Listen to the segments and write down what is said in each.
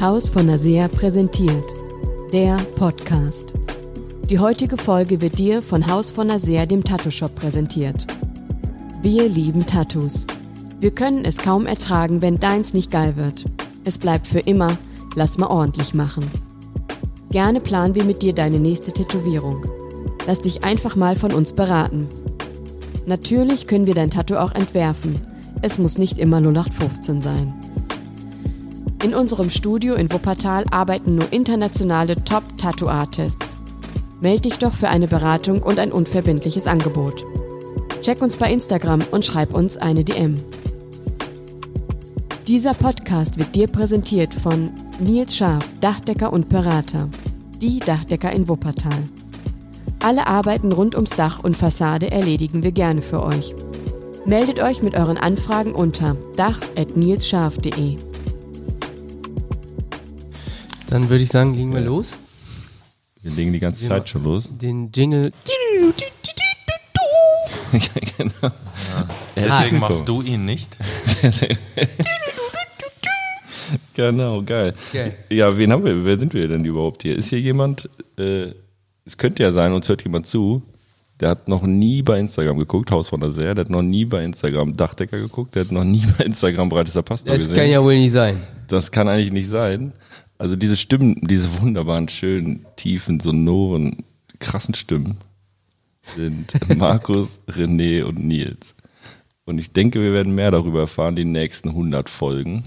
Haus von Nasea präsentiert, der Podcast. Die heutige Folge wird dir von Haus von Nasea, dem Tattoo-Shop, präsentiert. Wir lieben Tattoos. Wir können es kaum ertragen, wenn deins nicht geil wird. Es bleibt für immer, lass mal ordentlich machen. Gerne planen wir mit dir deine nächste Tätowierung. Lass dich einfach mal von uns beraten. Natürlich können wir dein Tattoo auch entwerfen. Es muss nicht immer 0815 sein. In unserem Studio in Wuppertal arbeiten nur internationale Top-Tattoo-Artists. Meld dich doch für eine Beratung und ein unverbindliches Angebot. Check uns bei Instagram und schreib uns eine DM. Dieser Podcast wird dir präsentiert von Nils Scharf, Dachdecker und Berater. Die Dachdecker in Wuppertal. Alle Arbeiten rund ums Dach und Fassade erledigen wir gerne für euch. Meldet euch mit euren Anfragen unter dach@nilsscharf.de. Dann würde ich sagen, legen wir los. Wir legen die ganze Zeit schon los. Den Jingle. Genau. Ja. Deswegen machst du ihn nicht. Genau, geil. Okay. Ja, wen haben wir? Wer sind wir denn überhaupt hier? Ist hier jemand? Es könnte ja sein, uns hört jemand zu. Der hat noch nie bei Instagram geguckt, Haus von Nasea. Der hat noch nie bei Instagram Dachdecker geguckt. Der hat noch nie bei Instagram Breitester Pastor gesehen. Das kann ja wohl nicht sein. Das kann eigentlich nicht sein. Also diese Stimmen, diese wunderbaren, schönen, tiefen, sonoren, krassen Stimmen sind Markus, René und Nils. Und ich denke, wir werden mehr darüber erfahren, die nächsten 100 Folgen.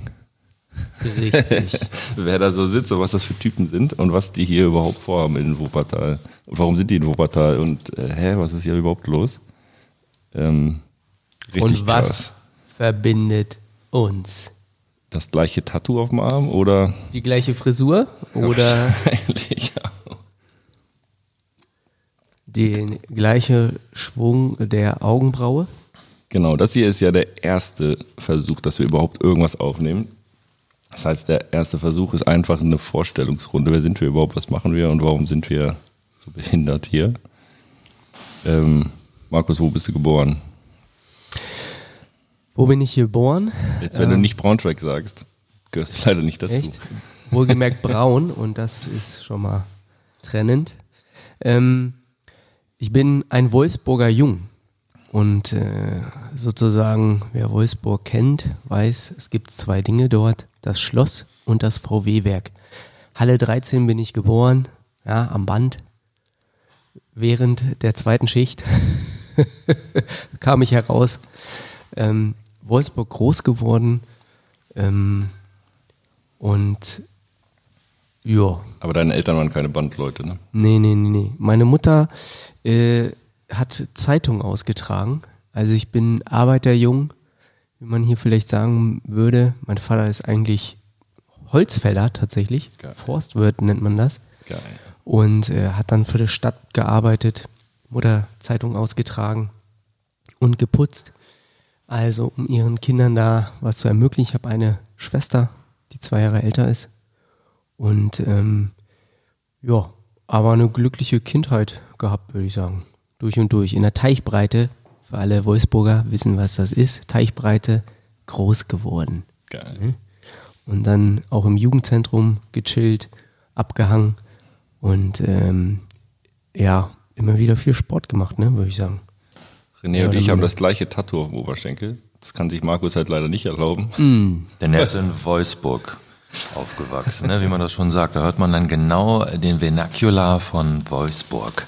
Richtig. Wer da so sitzt und was das für Typen sind und was die hier überhaupt vorhaben in Wuppertal. Und warum sind die in Wuppertal und was ist hier überhaupt los? Richtig und was krass. Verbindet uns? Das gleiche Tattoo auf dem Arm oder? Die gleiche Frisur oder? Wahrscheinlich auch. Den gleichen Schwung der Augenbraue? Genau, das hier ist ja der erste Versuch, dass wir überhaupt irgendwas aufnehmen. Das heißt, der erste Versuch ist einfach eine Vorstellungsrunde. Wer sind wir überhaupt, was machen wir und warum sind wir so behindert hier? Markus, wo bist du geboren? Wo bin ich geboren? Jetzt, wenn du nicht Braunschweig sagst, gehörst du leider nicht dazu. Echt? Wohlgemerkt braun und das ist schon mal trennend. Ich bin ein Wolfsburger Jung und sozusagen, wer Wolfsburg kennt, weiß, es gibt zwei Dinge dort, das Schloss und das VW-Werk. Halle 13 bin ich geboren, ja, am Band, während der zweiten Schicht kam ich heraus. Wolfsburg groß geworden und ja. Aber deine Eltern waren keine Bandleute, ne? Nee. Meine Mutter hat Zeitung ausgetragen. Also ich bin Arbeiterjung, wie man hier vielleicht sagen würde. Mein Vater ist eigentlich Holzfäller tatsächlich. Geil. Forstwirt nennt man das. Geil. Und hat dann für die Stadt gearbeitet, Mutter Zeitung ausgetragen und geputzt. Also, um ihren Kindern da was zu ermöglichen. Ich habe eine Schwester, die 2 Jahre älter ist. Und aber eine glückliche Kindheit gehabt, würde ich sagen. Durch und durch. In der Teichbreite, für alle Wolfsburger wissen, was das ist, Teichbreite groß geworden. Geil. Und dann auch im Jugendzentrum gechillt, abgehangen und immer wieder viel Sport gemacht, ne, würde ich sagen. René und ich haben das gleiche Tattoo auf dem Oberschenkel. Das kann sich Markus halt leider nicht erlauben. Mm. Denn er ist in Wolfsburg aufgewachsen, ne? Wie man das schon sagt. Da hört man dann genau den Vernacular von Wolfsburg.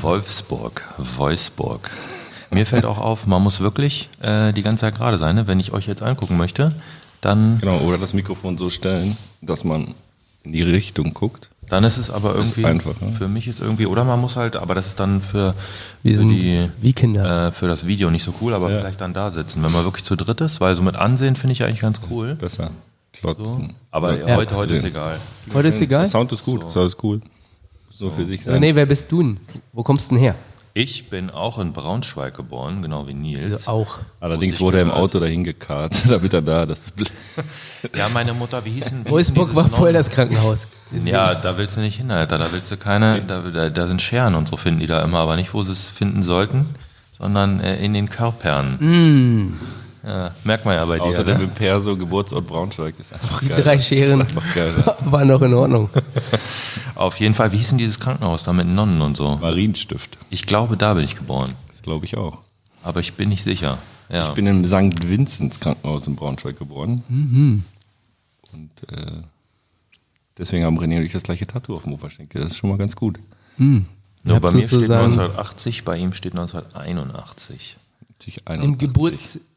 Wolfsburg. Mir fällt auch auf, man muss wirklich die ganze Zeit gerade sein. Ne? Wenn ich euch jetzt angucken möchte, dann... Genau, oder das Mikrofon so stellen, dass man in die Richtung guckt. Dann ist es aber irgendwie, einfach, ne? Für mich ist irgendwie, oder man muss halt, aber das ist dann für das Video nicht so cool, aber vielleicht dann da sitzen, wenn man wirklich zu dritt ist, weil so mit Ansehen finde ich ja eigentlich ganz cool. Besser, klotzen. So. Aber heute ist egal. Heute ist egal? Der Sound ist gut, so. Das ist alles cool. So für sich sein. Nee, wer bist du denn? Wo kommst du denn her? Ich bin auch in Braunschweig geboren, genau wie Nils. Also auch. Allerdings wurde er im Auto dahin gekarrt, damit er da das... Ja, meine Mutter, wie hieß denn... Wolfsburg war voll das Krankenhaus. Ja, da willst du nicht hin, Alter. Da willst du keine... Da sind Scheren und so, finden die da immer. Aber nicht, wo sie es finden sollten, sondern in den Körpern. Mm. Ja, merkt man ja bei dir. Außerdem ne? Im Perso, Geburtsort Braunschweig ist einfach geil. Die drei Scheren waren noch in Ordnung. Auf jeden Fall, wie hieß denn dieses Krankenhaus da mit Nonnen und so? Marienstift. Ich glaube, da bin ich geboren. Das glaube ich auch. Aber ich bin nicht sicher. Ja. Ich bin im St. Vinzenz Krankenhaus in Braunschweig geboren. Mhm. Und deswegen haben René und ich das gleiche Tattoo auf dem Oberschenkel. Das ist schon mal ganz gut. Mhm. So, bei mir steht 1980, bei ihm steht 1981.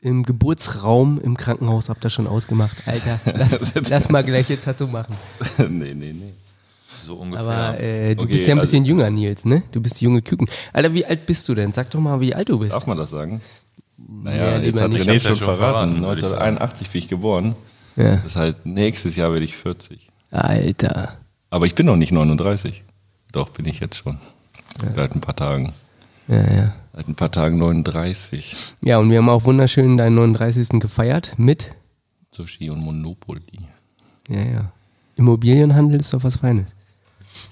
Im Geburtsraum im Krankenhaus habt ihr schon ausgemacht. Alter, lass mal gleich ein Tattoo machen. Nee. So ungefähr. Aber du bist ja ein bisschen jünger, Nils, ne? Du bist junge Küken. Alter, wie alt bist du denn? Sag doch mal, wie alt du bist. Darf man das sagen? Naja, jetzt hat René schon verraten. 1981 bin ich geboren. Ja. Das heißt, nächstes Jahr werde ich 40. Alter. Aber ich bin noch nicht 39. Doch, bin ich jetzt schon. Ja. Seit ein paar Tagen. Ja. Seit ein paar Tagen 39. Ja, und wir haben auch wunderschön deinen 39. gefeiert mit Sushi und Monopoly. Ja. Immobilienhandel ist doch was Feines.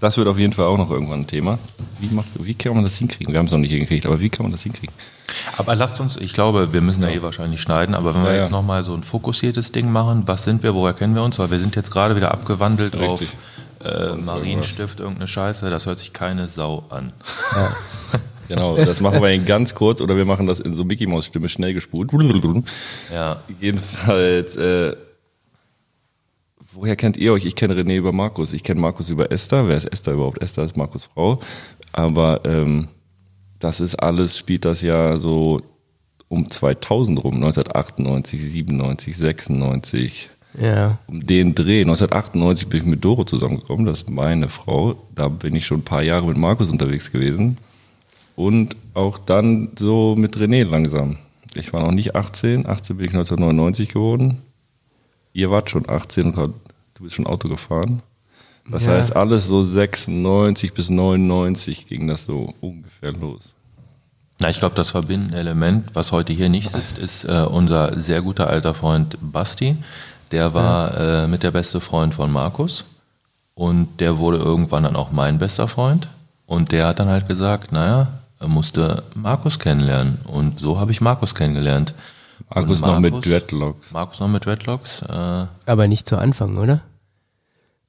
Das wird auf jeden Fall auch noch irgendwann ein Thema. Wie kann man das hinkriegen? Wir haben es noch nicht hingekriegt, aber wie kann man das hinkriegen? Aber lasst uns, ich glaube, wir müssen ja wahrscheinlich schneiden, aber wenn wir jetzt nochmal so ein fokussiertes Ding machen, was sind wir, woher kennen wir uns? Weil wir sind jetzt gerade wieder abgewandelt auf Marienstift, irgendeine Scheiße, das hört sich keine Sau an. Ja. Genau, das machen wir ganz kurz oder wir machen das in so Mickey-Maus-Stimme schnell gespult. Ja. Jedenfalls, woher kennt ihr euch? Ich kenne René über Markus. Ich kenne Markus über Esther. Wer ist Esther überhaupt? Esther ist Markus' Frau. Aber das ist alles, spielt das ja so um 2000 rum. 1998, 97, 96. Ja. Um den Dreh. 1998 bin ich mit Doro zusammengekommen. Das ist meine Frau. Da bin ich schon ein paar Jahre mit Markus unterwegs gewesen. Und auch dann so mit René langsam. Ich war noch nicht 18. 18 bin ich 1999 geworden. Ihr wart schon 18 und du bist schon Auto gefahren. Das heißt, alles so 96 bis 99 ging das so ungefähr los. Na, ich glaube, das verbindende Element, was heute hier nicht sitzt, ist unser sehr guter alter Freund Basti. Der war mit der beste Freund von Markus. Und der wurde irgendwann dann auch mein bester Freund. Und der hat dann halt gesagt, er musste Markus kennenlernen. Und so habe ich Markus kennengelernt. Markus noch mit Dreadlocks. Aber nicht zu Anfang, oder?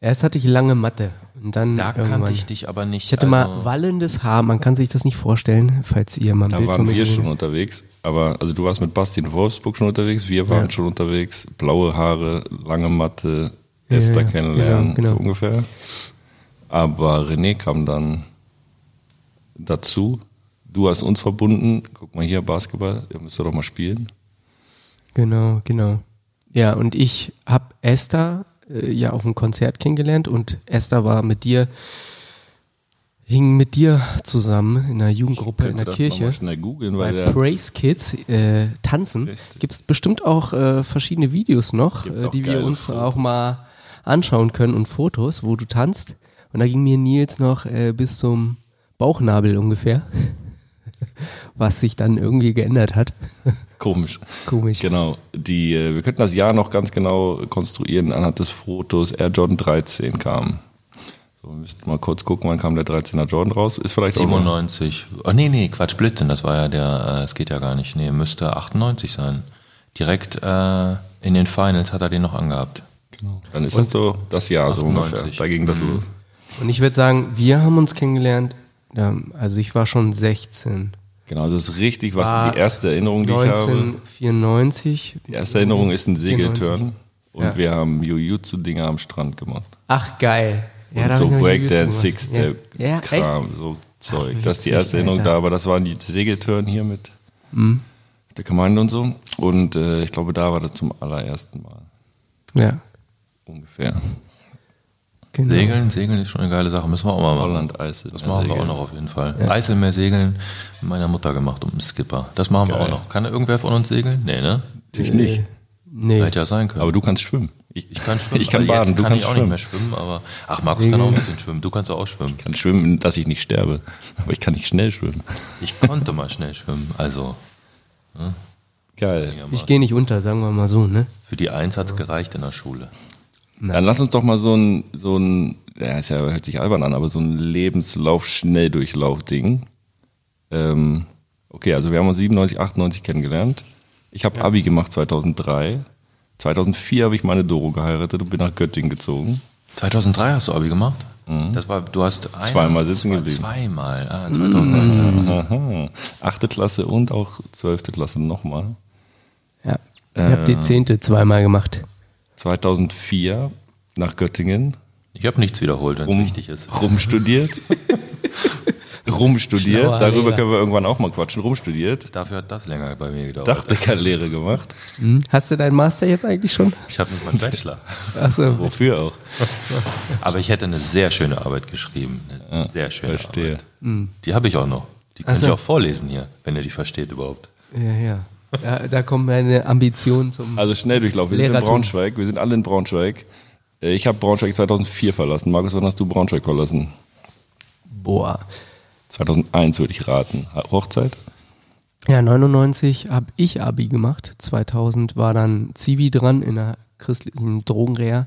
Erst hatte ich lange Matte. Und dann kannte ich dich aber nicht. Ich hatte mal wallendes Haar, man kann sich das nicht vorstellen, falls ihr mal ein Bild von mir gesehen habt. Da waren wir schon unterwegs, aber also du warst mit Bastian in Wolfsburg schon unterwegs, wir waren schon unterwegs, blaue Haare, lange Matte, Esther kennenlernen, genau. So ungefähr. Aber René kam dann dazu. Du hast uns verbunden. Guck mal hier, Basketball, da müsst ihr doch mal spielen. Genau. Ja, und ich habe Esther auf einem Konzert kennengelernt und Esther hing mit dir zusammen in einer Jugendgruppe in der Kirche. Schnell googeln, bei Praise Kids tanzen. Gibt es bestimmt auch verschiedene Videos noch, die wir uns auch mal anschauen können und Fotos, wo du tanzt. Und da ging mir Nils noch bis zum Bauchnabel ungefähr, was sich dann irgendwie geändert hat. Komisch. Genau. Wir könnten das Jahr noch ganz genau konstruieren anhand des Fotos. Air Jordan 13 kam. So, wir müssten mal kurz gucken, wann kam der 13er Jordan raus. Ist vielleicht 97. Oh, nee, Quatsch, Blitzen. Das war ja es geht ja gar nicht. Nee, müsste 98 sein. Direkt in den Finals hat er den noch angehabt. Genau. Dann ist das so das Jahr 98. So ungefähr. Da ging das los. Und ich würde sagen, wir haben uns kennengelernt, also ich war schon 16. Genau, das ist richtig, die erste Erinnerung, die ich habe. 1994. Die erste Erinnerung ist ein Segeltörn und wir haben Jiu-Jitsu-Dinger am Strand gemacht. Ach, geil. Ja, und so Breakdance, Six-Step-Kram, so Zeug. Das ist die erste Erinnerung da, aber das waren die Segeltörn hier mit der Gemeinde und so. Und ich glaube, da war das zum allerersten Mal. Ja. Ungefähr. Genau. Segeln ist schon eine geile Sache. Müssen wir auch mal machen. Holland-Eisel. Das machen wir auch noch auf jeden Fall. Ja. Eiselmeer segeln, mit meiner Mutter gemacht um einen Skipper. Das machen wir auch noch. Kann irgendwer von uns segeln? Nee, ne? Natürlich nicht. Nee. Hätte ja sein können. Aber du kannst schwimmen. Ich kann schwimmen. Ich kann baden. Du kannst auch nicht mehr schwimmen. Aber Markus kann auch ein bisschen schwimmen. Du kannst auch schwimmen. Ich kann schwimmen, dass ich nicht sterbe. Aber ich kann nicht schnell schwimmen. Ich konnte mal schnell schwimmen. Also. Ne? Geil. Ich gehe nicht unter, sagen wir mal so, ne? Für die Eins hat es gereicht in der Schule. Nein. Dann lass uns doch mal hört sich albern an, aber so ein Lebenslauf-Schnelldurchlauf-Ding. Okay, also wir haben uns 97, 98 kennengelernt. Ich habe Abi gemacht 2003. 2004 habe ich meine Doro geheiratet und bin nach Göttingen gezogen. 2003 hast du Abi gemacht? Mhm. Das war, du hast zweimal sitzen geblieben. Zweimal, ah, 2003. Mhm. 8. Klasse und auch 12. Klasse nochmal. Ja, ich habe die 10. zweimal gemacht. 2004 nach Göttingen. Ich habe nichts wiederholt, wenn es wichtig ist. Rumstudiert, Schlauer darüber Lehrer. Können wir irgendwann auch mal quatschen. Rumstudiert. Dafür hat das länger bei mir gedauert. Dachdecker-Lehre gemacht. Hm. Hast du deinen Master jetzt eigentlich schon? Ich habe noch meinen Bachelor. Ach so. Wofür auch. Aber ich hätte eine sehr schöne Arbeit geschrieben. Eine sehr schöne verstehe. Arbeit. Hm. Die habe ich auch noch. Die kann ich auch vorlesen hier, wenn ihr die versteht überhaupt. Ja, ja. Da kommen meine Ambitionen zum Also schnell durchlaufen. Wir sind in Braunschweig. Wir sind alle in Braunschweig. Ich habe Braunschweig 2004 verlassen. Markus, wann hast du Braunschweig verlassen? Boah. 2001 würde ich raten. Hochzeit? Ja, 99 habe ich Abi gemacht. 2000 war dann Zivi dran in einer christlichen Drogenreha.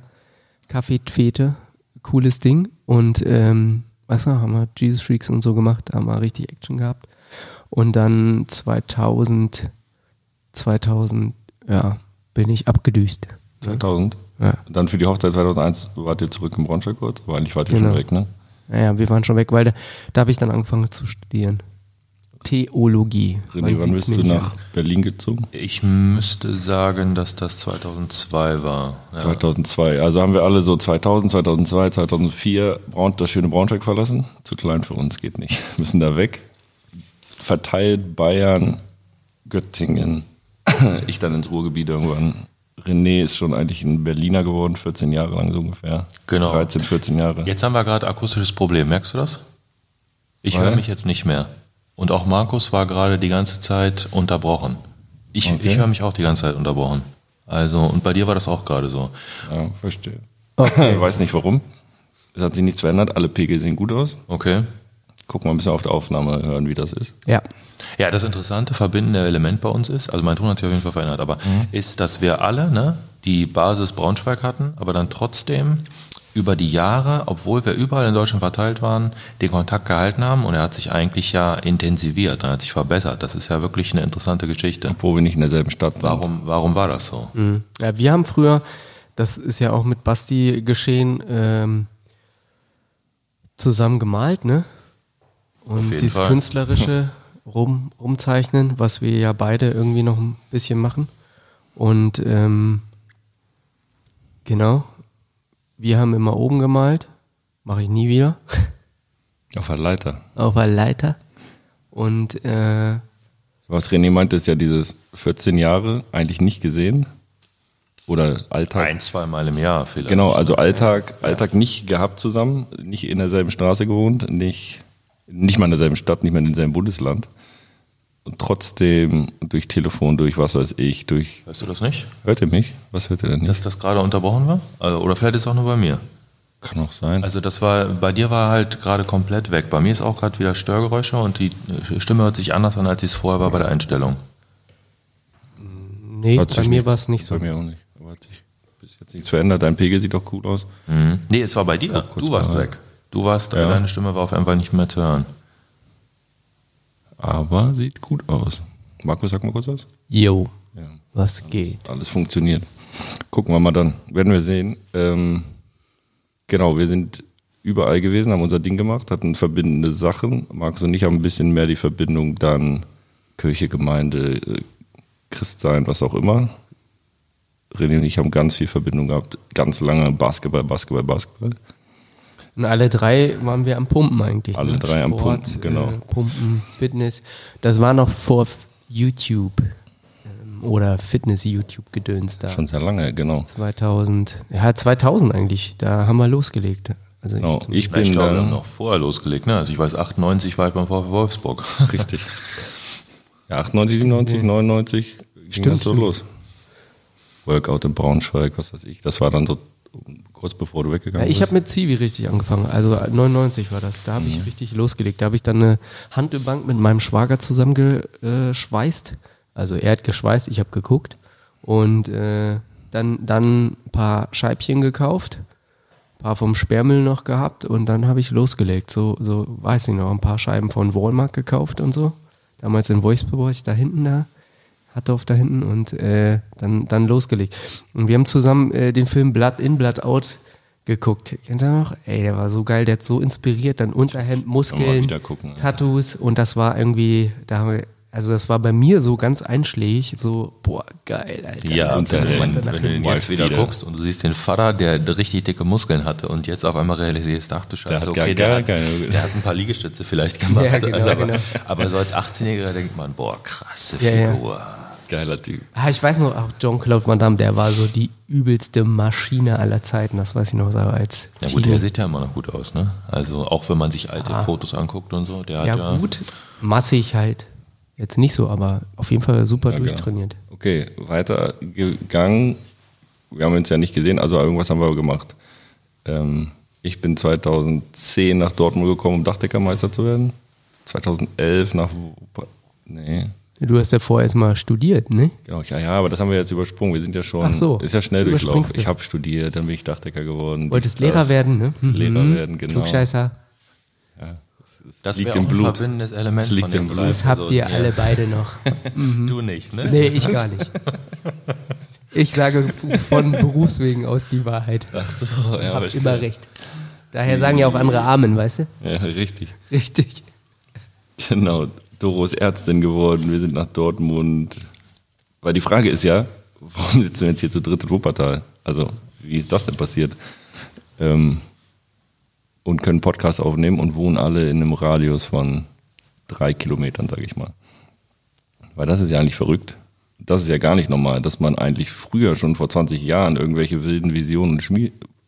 Kaffee-Fete. Cooles Ding. Und weißt du, haben wir Jesus Freaks und so gemacht. Da haben wir richtig Action gehabt. Und dann 2000 ja, bin ich abgedüst. 2000? Ja. Dann für die Hochzeit 2001 wart ihr zurück in Braunschweig kurz? Aber eigentlich wart ihr schon weg, ne? Naja, wir waren schon weg, weil da habe ich dann angefangen zu studieren. Theologie. René, wann bist du nach Berlin gezogen? Ich müsste sagen, dass das 2002 war. Ja. 2002, also haben wir alle so 2000, 2002, 2004 das schöne Braunschweig verlassen. Zu klein für uns, geht nicht. Wir müssen da weg. Verteilt Bayern, Göttingen. Ich dann ins Ruhrgebiet irgendwann. René ist schon eigentlich ein Berliner geworden, 14 Jahre lang so ungefähr. Genau. 13, 14 Jahre. Jetzt haben wir gerade akustisches Problem, merkst du das? Ich höre mich jetzt nicht mehr. Und auch Markus war gerade die ganze Zeit unterbrochen. Ich höre mich auch die ganze Zeit unterbrochen. Also, und bei dir war das auch gerade so. Ja, verstehe. Okay. Ich weiß nicht warum. Es hat sich nichts verändert, alle Pegel sehen gut aus. Okay. Gucken wir ein bisschen auf die Aufnahme, hören, wie das ist. Ja. Ja, das interessante verbindende Element bei uns ist, also mein Ton hat sich auf jeden Fall verändert, aber ist, dass wir alle die Basis Braunschweig hatten, aber dann trotzdem über die Jahre, obwohl wir überall in Deutschland verteilt waren, den Kontakt gehalten haben und er hat sich eigentlich ja intensiviert, er hat sich verbessert. Das ist ja wirklich eine interessante Geschichte. Obwohl wir nicht in derselben Stadt sind. Warum war das so? Mhm. Ja, wir haben früher, das ist ja auch mit Basti geschehen, zusammen gemalt, ne? Und dieses künstlerische Rumzeichnen, was wir ja beide irgendwie noch ein bisschen machen. Und genau, wir haben immer oben gemalt, mache ich nie wieder. Auf der Leiter. Und was René meinte, ist ja dieses 14 Jahre eigentlich nicht gesehen. Oder Alltag. 1-2 Mal im Jahr vielleicht. Genau, also Alltag nicht gehabt zusammen, nicht in derselben Straße gewohnt, nicht mal in derselben Stadt, nicht mal in demselben Bundesland. Und trotzdem durch Telefon, durch was weiß ich, durch... Weißt du das nicht? Hört ihr mich? Was hört ihr denn nicht? Dass das gerade unterbrochen war? Also, oder vielleicht ist es auch nur bei mir. Kann auch sein. Also das war, bei dir war halt gerade komplett weg. Bei mir ist auch gerade wieder Störgeräusche und die Stimme hört sich anders an, als sie es vorher war bei der Einstellung. Nee, bei mir war es nicht so. Bei mir auch nicht. Aber hat sich bis jetzt nichts verändert. Dein Pegel sieht doch cool aus. Mhm. Nee, es war bei dir. Ja, du warst weg. Deine Stimme war auf einmal nicht mehr zu hören. Aber sieht gut aus. Markus, sag mal kurz was. Jo, ja. Was geht? Alles funktioniert. Gucken wir mal dann. Werden wir sehen. Genau, wir sind überall gewesen, haben unser Ding gemacht, hatten verbindende Sachen. Markus und ich haben ein bisschen mehr die Verbindung dann Kirche, Gemeinde, Christsein, was auch immer. René und ich haben ganz viel Verbindung gehabt. Ganz lange Basketball. Und alle drei waren wir am Pumpen eigentlich. Alle drei Sport, am Pumpen, genau. Pumpen, Fitness. Das war noch vor YouTube oder Fitness-YouTube-Gedöns da. Schon sehr lange, genau. 2000 eigentlich, da haben wir losgelegt. Also genau. Ich bin dann noch vorher losgelegt, ne? Also ich weiß, 98 war ich beim VfL Wolfsburg. Richtig. Ja, 98, 97, 99 ging das so los. Workout in Braunschweig, was weiß ich. Das war dann so kurz bevor du weggegangen bist. Ich habe mit Zivi richtig angefangen, also 99 war das, da habe ich richtig losgelegt. Da habe ich dann eine Hantelbank mit meinem Schwager zusammengeschweißt, also er hat geschweißt, ich habe geguckt und dann ein paar Scheibchen gekauft, ein paar vom Sperrmüll noch gehabt und dann habe ich losgelegt, so weiß ich noch, ein paar Scheiben von Walmart gekauft und so, damals in Wolfsburg, da hinten da. Hattorf da hinten und dann losgelegt. Und wir haben zusammen den Film Blood in Blood out geguckt. Kennt ihr noch? Ey, der war so geil, der hat so inspiriert, dann Unterhemd, Muskeln, gucken, Tattoos und das war irgendwie, da haben wir, also das war bei mir so ganz einschlägig, so, boah, geil, Alter. Ja, und wenn du den jetzt wieder guckst und du siehst den Vater, der richtig dicke Muskeln hatte und jetzt auf einmal realisierst, ach du Scheiße, okay, der hat ein paar Liegestütze vielleicht gemacht. Ja, genau, also, aber so als 18-Jähriger denkt man, boah, krasse Figur. Ja. Geiler Typ. Ah, ich weiß noch, auch John Van Madame, der war so die übelste Maschine aller Zeiten, das weiß ich noch, aber als Teenie. Ja gut, der sieht ja immer noch gut aus, ne? Also auch wenn man sich alte Fotos anguckt und so, der hat ja gut, massig halt. Jetzt nicht so, aber auf jeden Fall super durchtrainiert. Okay, weitergegangen. Wir haben uns ja nicht gesehen, also irgendwas haben wir gemacht. Ich bin 2010 nach Dortmund gekommen, um Dachdeckermeister zu werden. 2011 nach Wuppertal. Nee. Du hast ja vorher erstmal studiert, ne? Genau, ja, aber das haben wir jetzt übersprungen. Wir sind ja schon, ist ja schnell durchlaufen. Ich habe studiert, dann bin ich Dachdecker geworden. Wolltest Lehrer werden, ne? Lehrer werden, genau. Klugscheißer. Ja. Das liegt im Blut. Verbindendes Element das liegt von dem Blut. Das habt ihr alle beide noch. Mhm. Du nicht, ne? Nee, ich gar nicht. Ich sage von Berufswegen aus die Wahrheit. Ach so, ja, ich habe immer recht. Daher sagen ja auch andere Amen, weißt du? Ja, richtig. Richtig. Genau, Doro ist Ärztin geworden, wir sind nach Dortmund. Weil die Frage ist ja, warum sitzen wir jetzt hier zu dritt in Wuppertal? Also, wie ist das denn passiert? Und können Podcasts aufnehmen und wohnen alle in einem Radius von 3 Kilometern, sage ich mal. Weil das ist ja eigentlich verrückt. Das ist ja gar nicht normal, dass man eigentlich früher schon vor 20 Jahren irgendwelche wilden Visionen und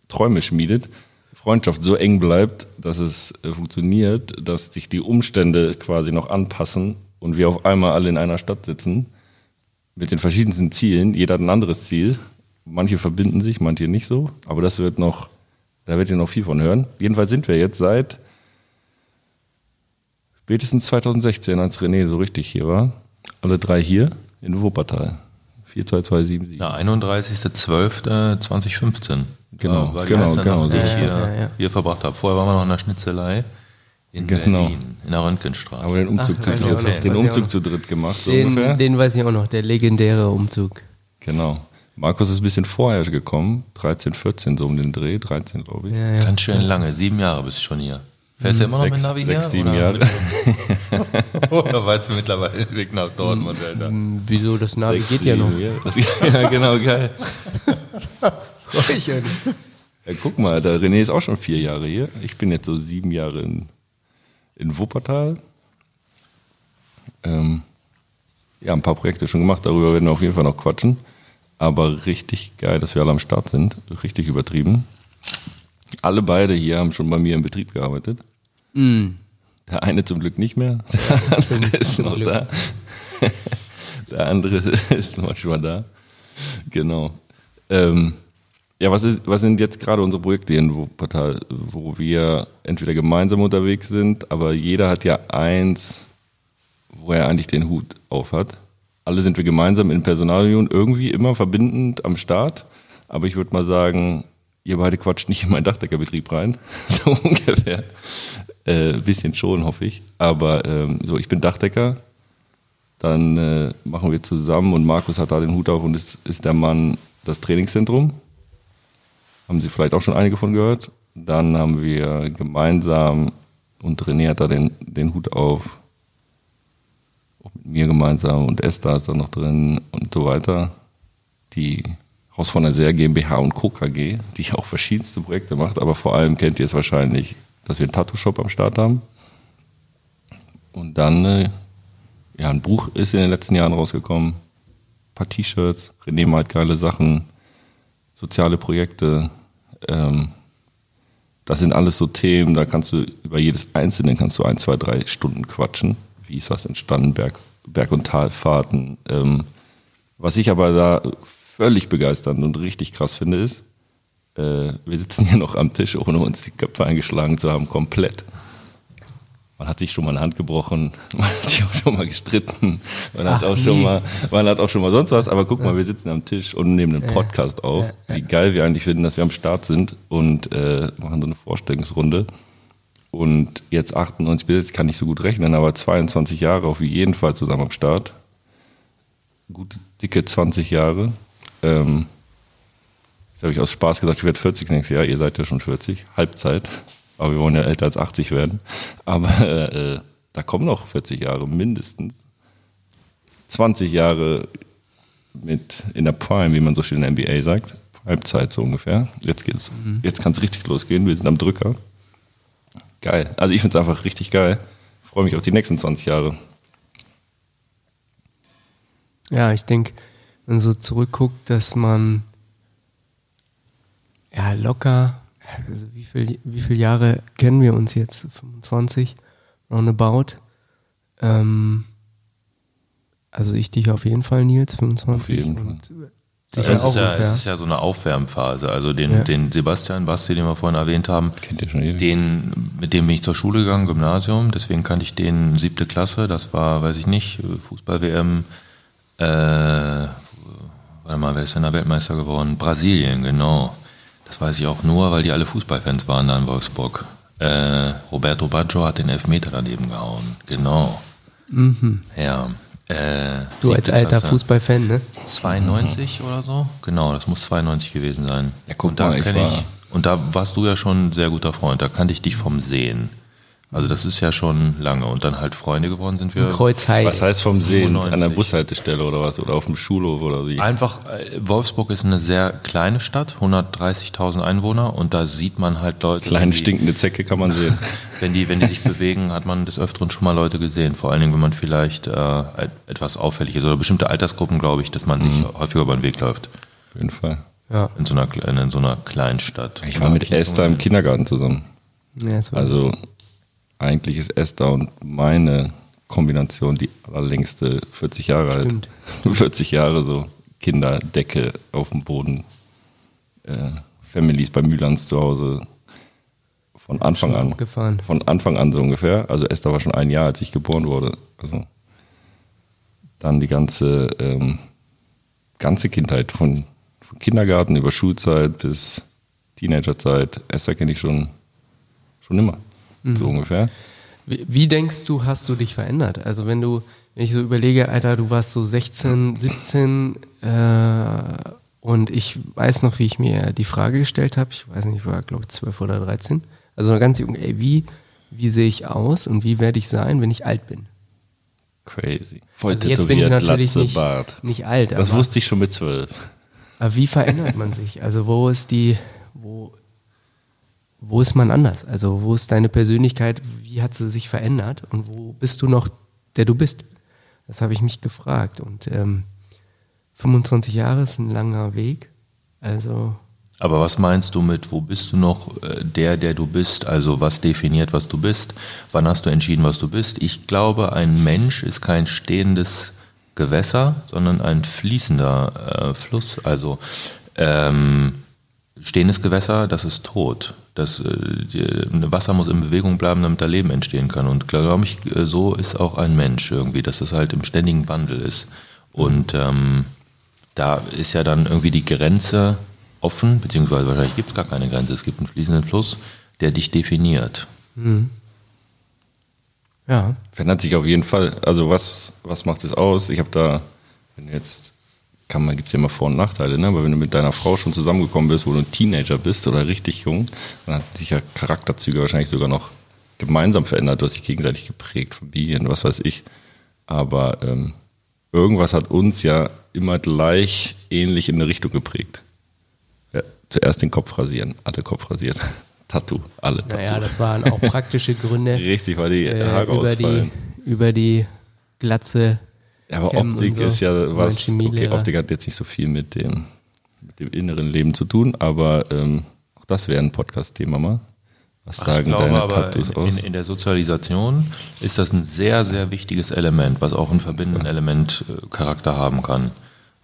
Träume schmiedet, Freundschaft so eng bleibt, dass es funktioniert, dass sich die Umstände quasi noch anpassen und wir auf einmal alle in einer Stadt sitzen mit den verschiedensten Zielen. Jeder hat ein anderes Ziel. Manche verbinden sich, manche nicht so. Aber das wird noch... Da werdet ihr noch viel von hören. Jedenfalls sind wir jetzt seit spätestens 2016, als René so richtig hier war, alle 3 hier in Wuppertal. 42277. Ja, 31.12.2015. Genau, genau. So ich hier verbracht habe. Vorher waren wir noch in der Schnitzelei in Berlin, in der Röntgenstraße. Aber den Umzug zu dritt gemacht. Den weiß ich auch noch, der legendäre Umzug. Genau. Markus ist ein bisschen vorher gekommen, 13, 14, so um den Dreh, 13 glaube ich. Ja. Ganz schön lange, 7 Jahre bist du schon hier. Fährst du immer noch mit Navi her? 6, 7 Jahre. Oder weißt du mittlerweile den Weg nach Dortmund, Alter? Wieso, das Navi geht ja noch. Ja, genau, geil. Ja, guck mal, der René ist auch schon 4 Jahre hier. Ich bin jetzt so 7 Jahre in Wuppertal. Ja, ein paar Projekte schon gemacht, darüber werden wir auf jeden Fall noch quatschen. Aber richtig geil, dass wir alle am Start sind. Richtig übertrieben. Alle beide hier haben schon bei mir im Betrieb gearbeitet. Mm. Der eine zum Glück nicht mehr. Der andere ist noch da. Der andere ist manchmal da. Genau. Ja, was sind jetzt gerade unsere Projekte hier in Wuppertal, wo wir entweder gemeinsam unterwegs sind, aber jeder hat ja eins, wo er eigentlich den Hut auf hat. Alle sind wir gemeinsam in Personalunion irgendwie immer verbindend am Start. Aber ich würde mal sagen, ihr beide quatscht nicht in meinen Dachdeckerbetrieb rein. So ungefähr. Bisschen schon, hoffe ich. Aber so, ich bin Dachdecker. Dann machen wir zusammen und Markus hat da den Hut auf und ist der Mann das Trainingszentrum. Haben Sie vielleicht auch schon einige von gehört. Dann haben wir gemeinsam und René hat da den Hut auf. Mit mir gemeinsam und Esther ist da noch drin und so weiter. Die Haus von Aser GmbH und Co. KG, die auch verschiedenste Projekte macht, aber vor allem kennt ihr es wahrscheinlich, dass wir einen Tattoo-Shop am Start haben. Und dann, ja, ein Buch ist in den letzten Jahren rausgekommen, ein paar T-Shirts, René malt geile Sachen, soziale Projekte. Das sind alles so Themen, da kannst du über jedes Einzelne 1, 2, 3 Stunden quatschen. Wie ist was entstanden, Berg- und Talfahrten. Was ich aber da völlig begeisternd und richtig krass finde, ist, wir sitzen hier noch am Tisch, ohne uns die Köpfe eingeschlagen zu haben, komplett. Man hat sich schon mal eine Hand gebrochen, man hat sich auch schon mal gestritten, man hat auch schon mal sonst was, aber guck mal, wir sitzen am Tisch und nehmen einen Podcast auf, wie geil wir eigentlich finden, dass wir am Start sind und machen so eine Vorstellungsrunde. Und jetzt 98 bis jetzt kann ich so gut rechnen, aber 22 Jahre auf jeden Fall zusammen am Start. gute, dicke 20 Jahre. Jetzt habe ich aus Spaß gesagt, ich werde 40 nächstes Jahr. Ihr seid ja schon 40, Halbzeit. Aber wir wollen ja älter als 80 werden. Aber da kommen noch 40 Jahre mindestens. 20 Jahre mit in der Prime, wie man so schön in der NBA sagt. Halbzeit so ungefähr. Jetzt geht's. Mhm. Jetzt kann es richtig losgehen. Wir sind am Drücker. Geil. Also ich finde es einfach richtig geil. Ich freue mich auf die nächsten 20 Jahre. Ja, ich denke, wenn man so zurückguckt, dass man ja locker, also wie viele Jahre kennen wir uns jetzt? 25, roundabout. Also ich dich auf jeden Fall, Nils, 25. Auf jeden Fall. Es ist ja so eine Aufwärmphase. Also den Basti, den wir vorhin erwähnt haben, kennt ihr schon ewig. Mit dem bin ich zur Schule gegangen, Gymnasium. Deswegen kannte ich den 7. Klasse. Das war, weiß ich nicht, Fußball-WM. Warte mal, wer ist denn da Weltmeister geworden? Brasilien, genau. Das weiß ich auch nur, weil die alle Fußballfans waren da in Wolfsburg. Roberto Baggio hat den Elfmeter daneben gehauen. Genau. Mhm. Ja. Du als alter Klasse. Fußballfan, ne? 92 oder so? Genau, das muss 92 gewesen sein. Ja, guck mal, und da warst du ja schon ein sehr guter Freund, da kannte ich dich vom Sehen. Also das ist ja schon lange. Und dann halt Freunde geworden sind wir. Kreuzheide. Was heißt vom Sehen? An der Bushaltestelle oder was? Oder auf dem Schulhof oder wie? Einfach, Wolfsburg ist eine sehr kleine Stadt, 130.000 Einwohner, und da sieht man halt Leute. Kleine stinkende Zecke kann man sehen. Wenn die sich bewegen, hat man des Öfteren schon mal Leute gesehen. Vor allen Dingen, wenn man vielleicht etwas auffällig ist oder bestimmte Altersgruppen, glaube ich, dass man sich häufiger über den Weg läuft. Auf jeden Fall. Ja. In so einer kleinen Stadt. Ich war mit Esther im Kindergarten zusammen. Ja, das war also witzig. Eigentlich ist Esther und meine Kombination die allerlängste, 40 Jahre alt. 40 Jahre so Kinderdecke auf dem Boden. Families bei Mühlans zu Hause von Anfang an. Abgefahren. Von Anfang an so ungefähr. Also Esther war schon ein Jahr, als ich geboren wurde. Also dann die ganze Kindheit von Kindergarten über Schulzeit bis Teenagerzeit. Esther kenne ich schon immer. So ungefähr. Wie denkst du, hast du dich verändert? Also wenn ich so überlege, Alter, du warst so 16, 17 und ich weiß noch, wie ich mir die Frage gestellt habe. Ich weiß nicht, ich war, glaube ich, 12 oder 13. Also ganz jung, ey, wie sehe ich aus und wie werde ich sein, wenn ich alt bin? Crazy. Voll also tätowiert, jetzt bin ich natürlich Glatze, Bart. Nicht alt. Das wusste ich schon mit 12. Aber wie verändert man sich? Also wo ist man anders? Also wo ist deine Persönlichkeit, wie hat sie sich verändert und wo bist du noch, der du bist? Das habe ich mich gefragt. Und 25 Jahre ist ein langer Weg. Also. Aber was meinst du mit, wo bist du noch der du bist? Also was definiert, was du bist? Wann hast du entschieden, was du bist? Ich glaube, ein Mensch ist kein stehendes Gewässer, sondern ein fließender Fluss. Also stehendes Gewässer, das ist tot. Das Wasser muss in Bewegung bleiben, damit da Leben entstehen kann. Und glaube ich, so ist auch ein Mensch irgendwie, dass das halt im ständigen Wandel ist. Und da ist ja dann irgendwie die Grenze offen, beziehungsweise wahrscheinlich gibt es gar keine Grenze. Es gibt einen fließenden Fluss, der dich definiert. Mhm. Ja. Verändert sich auf jeden Fall. Also was macht es aus? Ich habe da, wenn jetzt... Gibt es ja immer Vor- und Nachteile, ne? Aber wenn du mit deiner Frau schon zusammengekommen bist, wo du ein Teenager bist oder richtig jung, dann hat sich ja Charakterzüge wahrscheinlich sogar noch gemeinsam verändert. Du hast dich gegenseitig geprägt, Familien, was weiß ich. Aber irgendwas hat uns ja immer gleich ähnlich in eine Richtung geprägt. Ja, zuerst den Kopf rasieren, alle Kopf rasiert. Tattoo, alle Tattoo. Naja, das waren auch praktische Gründe. Richtig, weil die Haare ausfallen. Über die Glatze. Ja, aber Optik ist ja was, okay, Optik hat jetzt nicht so viel mit dem inneren Leben zu tun, aber auch das wäre ein Podcast-Thema mal. Was sagen deine Tattoos aus? In der Sozialisation ist das ein sehr, sehr wichtiges Element, was auch ein verbindendes Element Charakter haben kann.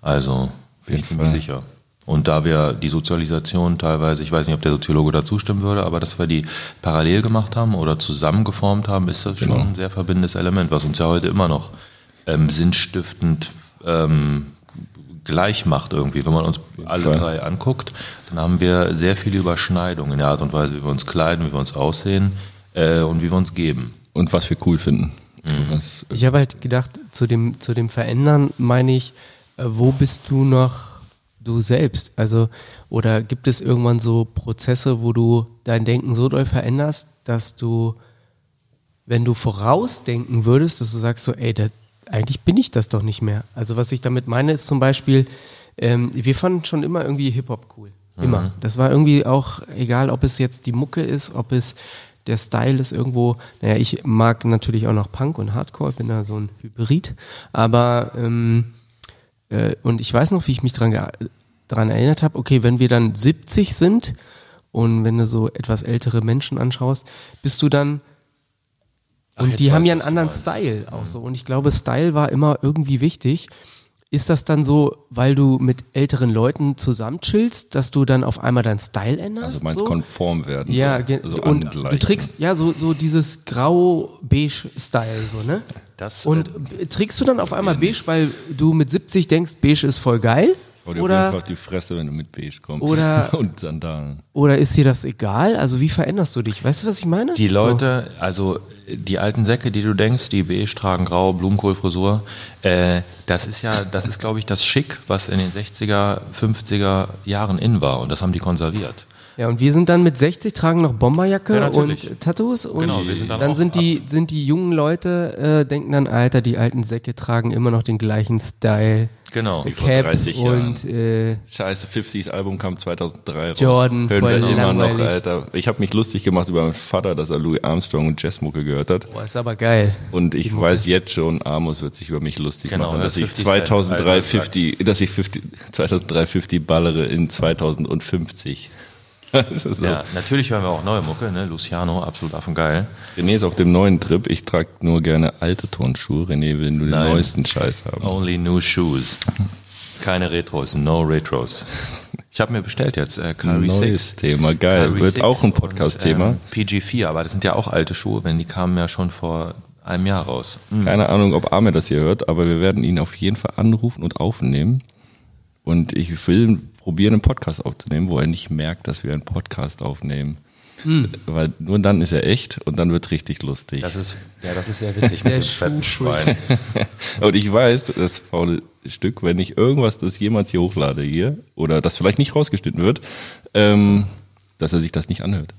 Also, bin ich mir sicher. Und da wir die Sozialisation teilweise, ich weiß nicht, ob der Soziologe da zustimmen würde, aber dass wir die parallel gemacht haben oder zusammengeformt haben, ist das schon ein sehr verbindendes Element, was uns ja heute immer noch sinnstiftend gleich macht irgendwie. Wenn man uns alle drei anguckt, dann haben wir sehr viele Überschneidungen in der Art und Weise, wie wir uns kleiden, wie wir uns aussehen und wie wir uns geben. Und was wir cool finden. Sowas. Ich habe halt gedacht, zu dem Verändern meine ich, wo bist du noch du selbst? Also, oder gibt es irgendwann so Prozesse, wo du dein Denken so doll veränderst, dass du, wenn du vorausdenken würdest, dass du sagst so, ey, eigentlich bin ich das doch nicht mehr. Also was ich damit meine ist zum Beispiel, wir fanden schon immer irgendwie Hip-Hop cool. Immer. Mhm. Das war irgendwie auch, egal ob es jetzt die Mucke ist, ob es der Style ist irgendwo, naja, ich mag natürlich auch noch Punk und Hardcore, bin da so ein Hybrid, aber und ich weiß noch, wie ich mich dran erinnert habe, okay, wenn wir dann 70 sind und wenn du so etwas ältere Menschen anschaust, bist du dann und die haben ja einen anderen Style auch so und ich glaube, Style war immer irgendwie wichtig. Ist das dann so, weil du mit älteren Leuten zusammen chillst, dass du dann auf einmal deinen Style änderst? Also du meinst so? Konform werden. Ja, so und angleichen. Du trägst ja so dieses grau-beige-Style, so, ne? Das, und trägst du dann auf einmal beige, weil du mit 70 denkst, beige ist voll geil? Oder auf jeden Fall auf die Fresse, wenn du mit beige kommst. Und Sandalen. Oder ist dir das egal? Also wie veränderst du dich? Weißt du, was ich meine? Die Leute, so. Also die alten Säcke, die du denkst, die beige tragen grau, Blumenkohlfrisur, das ist glaube ich das Schick, was in den 60er, 50er Jahren in war und das haben die konserviert. Ja, und wir sind dann mit 60, tragen noch Bomberjacke und Tattoos und genau, wir sind dann sind die jungen Leute, denken dann, Alter, die alten Säcke tragen immer noch den gleichen Style. Genau, wie vor 30 Jahren. Und, scheiße, 50s Album kam 2003 raus. Jordan, hören voll wir immer noch, Alter. Ich habe mich lustig gemacht über meinen Vater, dass er Louis Armstrong und Jazzmucke gehört hat. Boah, ist aber geil. Und ich weiß jetzt schon, Amos wird sich über mich lustig machen, dass ich 2003 50 ballere in 2050. So. Ja, natürlich hören wir auch neue Mucke, ne? Luciano, absolut affengeil. René ist auf dem neuen Trip, ich trage nur gerne alte Turnschuhe, René will nur den neuesten Scheiß haben. Only new shoes. Keine Retros, no Retros. Ich habe mir bestellt jetzt Carry 6. Neues Thema, geil, Carry wird auch ein Podcast-Thema. PG4, aber das sind ja auch alte Schuhe, die kamen ja schon vor einem Jahr raus. Mhm. Keine Ahnung, ob Arme das hier hört, aber wir werden ihn auf jeden Fall anrufen und aufnehmen. Und ich will probieren, einen Podcast aufzunehmen, wo er nicht merkt, dass wir einen Podcast aufnehmen. Mhm. Weil nur dann ist er echt und dann wird es richtig lustig. Das ist sehr witzig mit dem fetten Schwein. Und ich weiß, das faule Stück, wenn ich irgendwas, das jemals hier hochlade hier, oder das vielleicht nicht rausgeschnitten wird, dass er sich das nicht anhört.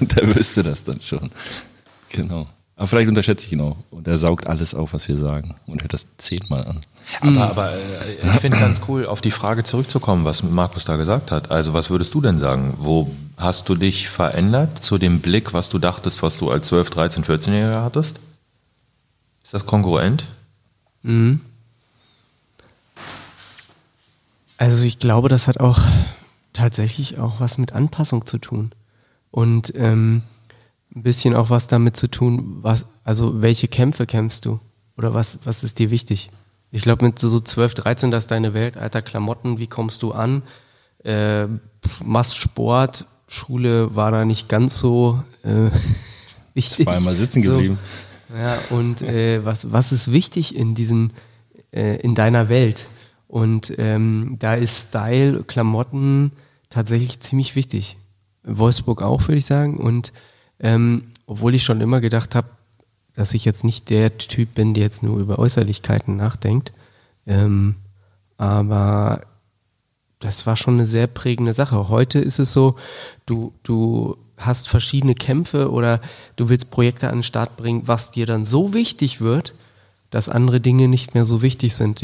Und er wüsste das dann schon. Genau. Aber vielleicht unterschätze ich ihn auch. Und er saugt alles auf, was wir sagen. Und hört das 10-mal an. Aber ich finde ganz cool, auf die Frage zurückzukommen, was Markus da gesagt hat. Also was würdest du denn sagen? Wo hast du dich verändert zu dem Blick, was du dachtest, was du als 12, 13, 14-Jähriger hattest? Ist das kongruent? Mhm. Also ich glaube, das hat auch tatsächlich auch was mit Anpassung zu tun. Und ein bisschen auch was damit zu tun, welche Kämpfe kämpfst du? Oder was ist dir wichtig? Ich glaube, mit so 12, 13, das ist deine Welt, Alter, Klamotten, wie kommst du an? Machst Sport, Schule war da nicht ganz so wichtig. Zweimal sitzen geblieben. So, ja, und was ist wichtig in in deiner Welt? Und da ist Style, Klamotten tatsächlich ziemlich wichtig. Wolfsburg auch, würde ich sagen. Und obwohl ich schon immer gedacht habe, dass ich jetzt nicht der Typ bin, der jetzt nur über Äußerlichkeiten nachdenkt. Aber das war schon eine sehr prägende Sache. Heute ist es so, du hast verschiedene Kämpfe oder du willst Projekte an den Start bringen, was dir dann so wichtig wird, dass andere Dinge nicht mehr so wichtig sind.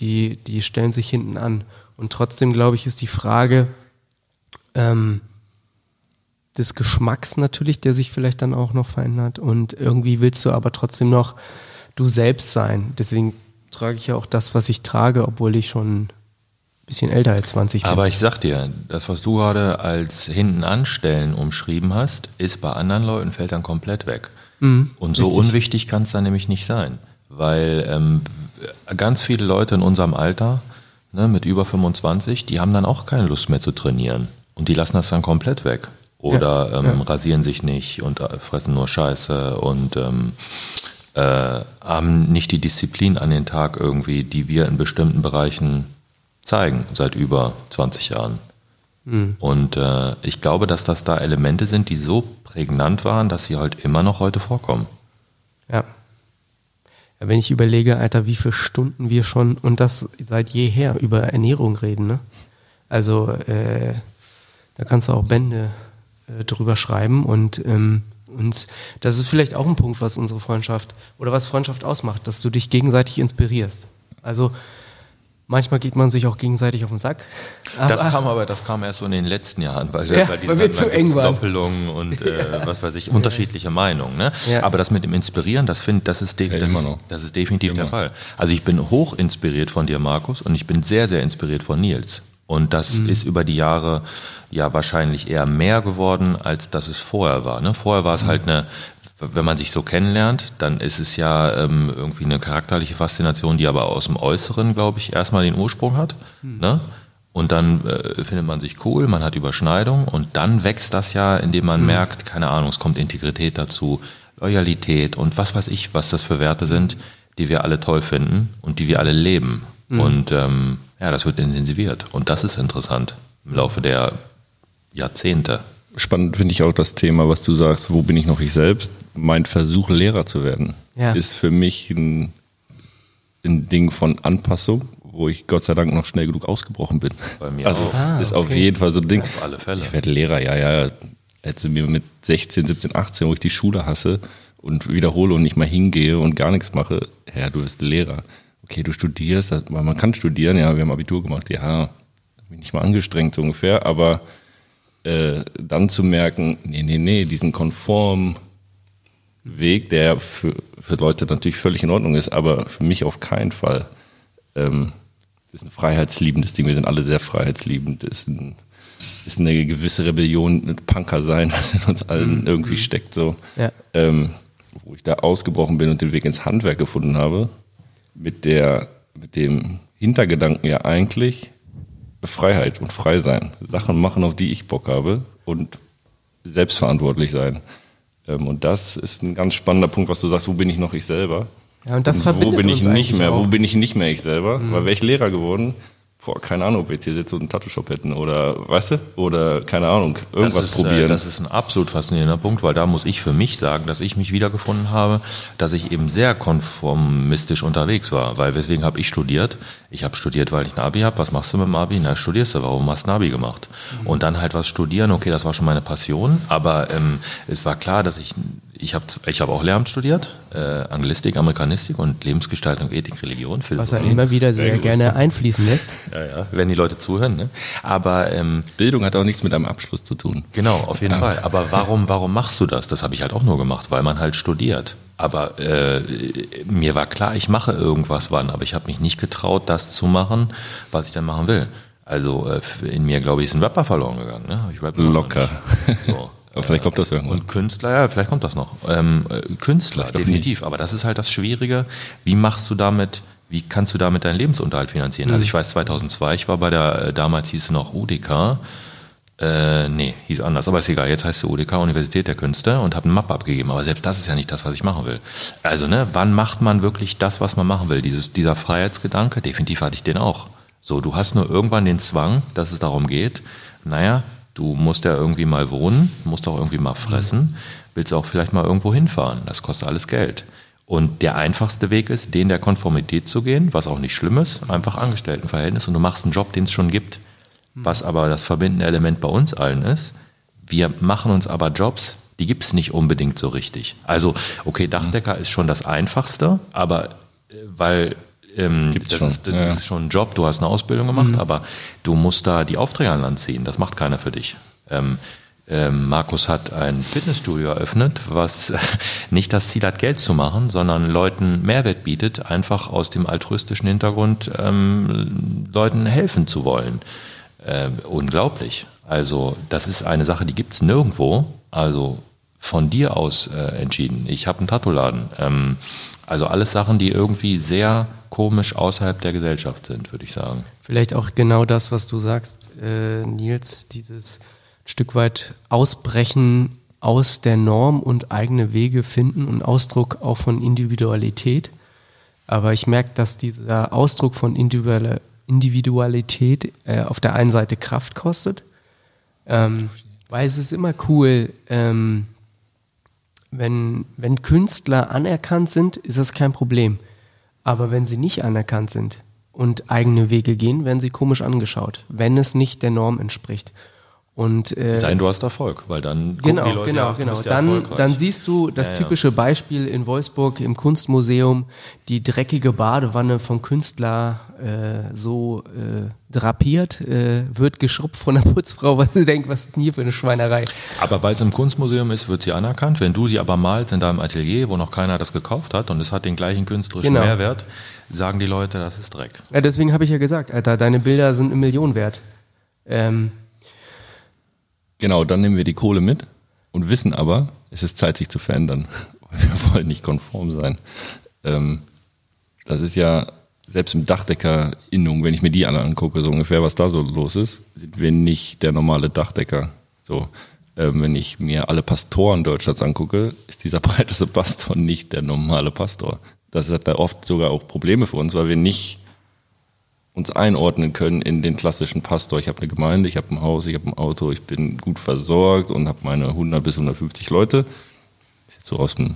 Die stellen sich hinten an. Und trotzdem, glaube ich, ist die Frage des Geschmacks natürlich, der sich vielleicht dann auch noch verändert und irgendwie willst du aber trotzdem noch du selbst sein. Deswegen trage ich ja auch das, was ich trage, obwohl ich schon ein bisschen älter als 20 bin. Aber ich sag dir, das, was du gerade als hinten anstellen umschrieben hast, ist bei anderen Leuten, fällt dann komplett weg. Mhm, und so richtig. Unwichtig kann es dann nämlich nicht sein, weil ganz viele Leute in unserem Alter, ne, mit über 25, die haben dann auch keine Lust mehr zu trainieren und die lassen das dann komplett weg. Oder rasieren sich nicht und fressen nur Scheiße und haben nicht die Disziplin an den Tag irgendwie, die wir in bestimmten Bereichen zeigen, seit über 20 Jahren. Mhm. Und ich glaube, dass das da Elemente sind, die so prägnant waren, dass sie halt immer noch heute vorkommen. Ja. Wenn ich überlege, Alter, wie viele Stunden wir schon, und das seit jeher, über Ernährung reden, ne? Also da kannst du auch Bände drüber schreiben und das ist vielleicht auch ein Punkt, was unsere Freundschaft oder was Freundschaft ausmacht, dass du dich gegenseitig inspirierst. Also manchmal geht man sich auch gegenseitig auf den Sack. Das kam erst so in den letzten Jahren, weil wir zu eng waren. Doppelungen und was weiß ich, unterschiedliche Meinungen. Ne? Ja. Aber das mit dem Inspirieren, das ist definitiv der Fall. Also ich bin hoch inspiriert von dir, Markus, und ich bin sehr, sehr inspiriert von Nils. Und das ist über die Jahre ja wahrscheinlich eher mehr geworden, als dass es vorher war. Ne? Vorher war es halt eine, wenn man sich so kennenlernt, dann ist es ja irgendwie eine charakterliche Faszination, die aber aus dem Äußeren, glaube ich, erstmal den Ursprung hat. Ne? Und dann findet man sich cool, man hat Überschneidung und dann wächst das ja, indem man merkt, keine Ahnung, es kommt Integrität dazu, Loyalität und was weiß ich, was das für Werte sind, die wir alle toll finden und die wir alle leben. Und das wird intensiviert. Und das ist interessant im Laufe der Jahrzehnte. Spannend finde ich auch das Thema, was du sagst, wo bin ich noch ich selbst? Mein Versuch, Lehrer zu werden, ist für mich ein Ding von Anpassung, wo ich Gott sei Dank noch schnell genug ausgebrochen bin. Bei mir also auch. Ist auf jeden Fall so ein Ding. Auf alle Fälle. Ich werde Lehrer, ja. Hättest du mir mit 16, 17, 18, wo ich die Schule hasse und wiederhole und nicht mal hingehe und gar nichts mache, ja, du wirst Lehrer. Okay, du studierst, man kann studieren, ja, wir haben Abitur gemacht, ja, bin nicht mal angestrengt so ungefähr, aber dann zu merken, nee, diesen konformen Weg, der für Leute natürlich völlig in Ordnung ist, aber für mich auf keinen Fall, ist ein freiheitsliebendes Ding, wir sind alle sehr freiheitsliebend, ist eine gewisse Rebellion mit Punker-Sein, das in uns allen irgendwie steckt, so, wo ich da ausgebrochen bin und den Weg ins Handwerk gefunden habe, mit dem Hintergedanken ja eigentlich Freiheit und frei sein. Sachen machen, auf die ich Bock habe und selbstverantwortlich sein. Und das ist ein ganz spannender Punkt, was du sagst, wo bin ich noch ich selber? Ja, und das verbindet uns eigentlich auch. Wo bin ich nicht mehr ich selber? Weil wäre ich Lehrer geworden, keine Ahnung, ob wir jetzt hier sitzen und einen Tattoo-Shop hätten oder, weißt du, oder keine Ahnung, irgendwas probieren. Das ist ein absolut faszinierender Punkt, weil da muss ich für mich sagen, dass ich mich wiedergefunden habe, dass ich eben sehr konformistisch unterwegs war, weil weswegen habe ich studiert? Ich habe studiert, weil ich ein Abi habe. Was machst du mit dem Abi? Na, studierst du. Warum hast du ein Abi gemacht? Und dann halt was studieren, okay, das war schon meine Passion, aber es war klar, dass ich hab auch Lehramt studiert, Anglistik, Amerikanistik und Lebensgestaltung, Ethik, Religion, Philosophie. Was er immer wieder sehr gerne einfließen lässt. Ja, wenn die Leute zuhören. Ne? Aber Bildung hat auch nichts mit einem Abschluss zu tun. Genau, auf jeden Fall. Aber warum machst du das? Das habe ich halt auch nur gemacht, weil man halt studiert. Aber mir war klar, ich mache irgendwas wann, aber ich habe mich nicht getraut, das zu machen, was ich dann machen will. Also in mir, glaube ich, ist ein Rapper verloren gegangen. Ne? Ich rappe locker. So. Aber vielleicht kommt das irgendwann. Und Künstler, ja, vielleicht kommt das noch. Künstler, definitiv. Aber das ist halt das Schwierige. Wie kannst du damit deinen Lebensunterhalt finanzieren? Also ich weiß, 2002, ich war bei der, damals hieß es noch UDK. Hieß anders, aber ist egal. Jetzt heißt es UDK, Universität der Künste, und habe eine Mappe abgegeben. Aber selbst das ist ja nicht das, was ich machen will. Also, ne, wann macht man wirklich das, was man machen will? Dieser Freiheitsgedanke, definitiv hatte ich den auch. So, du hast nur irgendwann den Zwang, dass es darum geht, naja, du musst ja irgendwie mal wohnen, musst auch irgendwie mal fressen, willst auch vielleicht mal irgendwo hinfahren. Das kostet alles Geld. Und der einfachste Weg ist, den der Konformität zu gehen, was auch nicht schlimm ist, einfach Angestelltenverhältnis, und du machst einen Job, den es schon gibt. Was aber das verbindende Element bei uns allen ist, wir machen uns aber Jobs, die gibt es nicht unbedingt so richtig. Also, okay, Dachdecker ist schon das Einfachste, aber weil... Das ist schon ein Job, du hast eine Ausbildung gemacht, aber du musst da die Aufträge an Land ziehen, das macht keiner für dich. Markus hat ein Fitnessstudio eröffnet, was nicht das Ziel hat, Geld zu machen, sondern Leuten Mehrwert bietet, einfach aus dem altruistischen Hintergrund Leuten helfen zu wollen. Unglaublich. Also das ist eine Sache, die gibt es nirgendwo, also von dir aus entschieden. Ich habe einen Tattoo-Laden. Also alles Sachen, die irgendwie sehr komisch außerhalb der Gesellschaft sind, würde ich sagen. Vielleicht auch genau das, was du sagst, Nils, dieses Stück weit Ausbrechen aus der Norm und eigene Wege finden und Ausdruck auch von Individualität. Aber ich merke, dass dieser Ausdruck von Individualität auf der einen Seite Kraft kostet, weil es ist immer cool, wenn Künstler anerkannt sind, ist das kein Problem. Aber wenn sie nicht anerkannt sind und eigene Wege gehen, werden sie komisch angeschaut, wenn es nicht der Norm entspricht. Und, sein, du hast Erfolg, weil dann gucken die Leute, ja, dann siehst du das typische Beispiel in Wolfsburg im Kunstmuseum, die dreckige Badewanne vom Künstler drapiert, wird geschrubbt von der Putzfrau, weil sie denkt, was ist denn hier für eine Schweinerei. Aber weil es im Kunstmuseum ist, wird sie anerkannt. Wenn du sie aber malst in deinem Atelier, wo noch keiner das gekauft hat und es hat den gleichen künstlerischen Mehrwert, sagen die Leute, das ist Dreck. Ja, deswegen habe ich ja gesagt, Alter, deine Bilder sind 1 Million wert. Genau, dann nehmen wir die Kohle mit und wissen aber, es ist Zeit, sich zu verändern. Wir wollen nicht konform sein. Das ist ja, selbst im Dachdecker-Innung, wenn ich mir die alle angucke, so ungefähr, was da so los ist, sind wir nicht der normale Dachdecker. So, wenn ich mir alle Pastoren Deutschlands angucke, ist dieser breiteste Pastor nicht der normale Pastor. Das hat da oft sogar auch Probleme für uns, weil wir nicht uns einordnen können in den klassischen Pastor. Ich habe eine Gemeinde, ich habe ein Haus, ich habe ein Auto, ich bin gut versorgt und habe meine 100 bis 150 Leute. Ist jetzt so aus der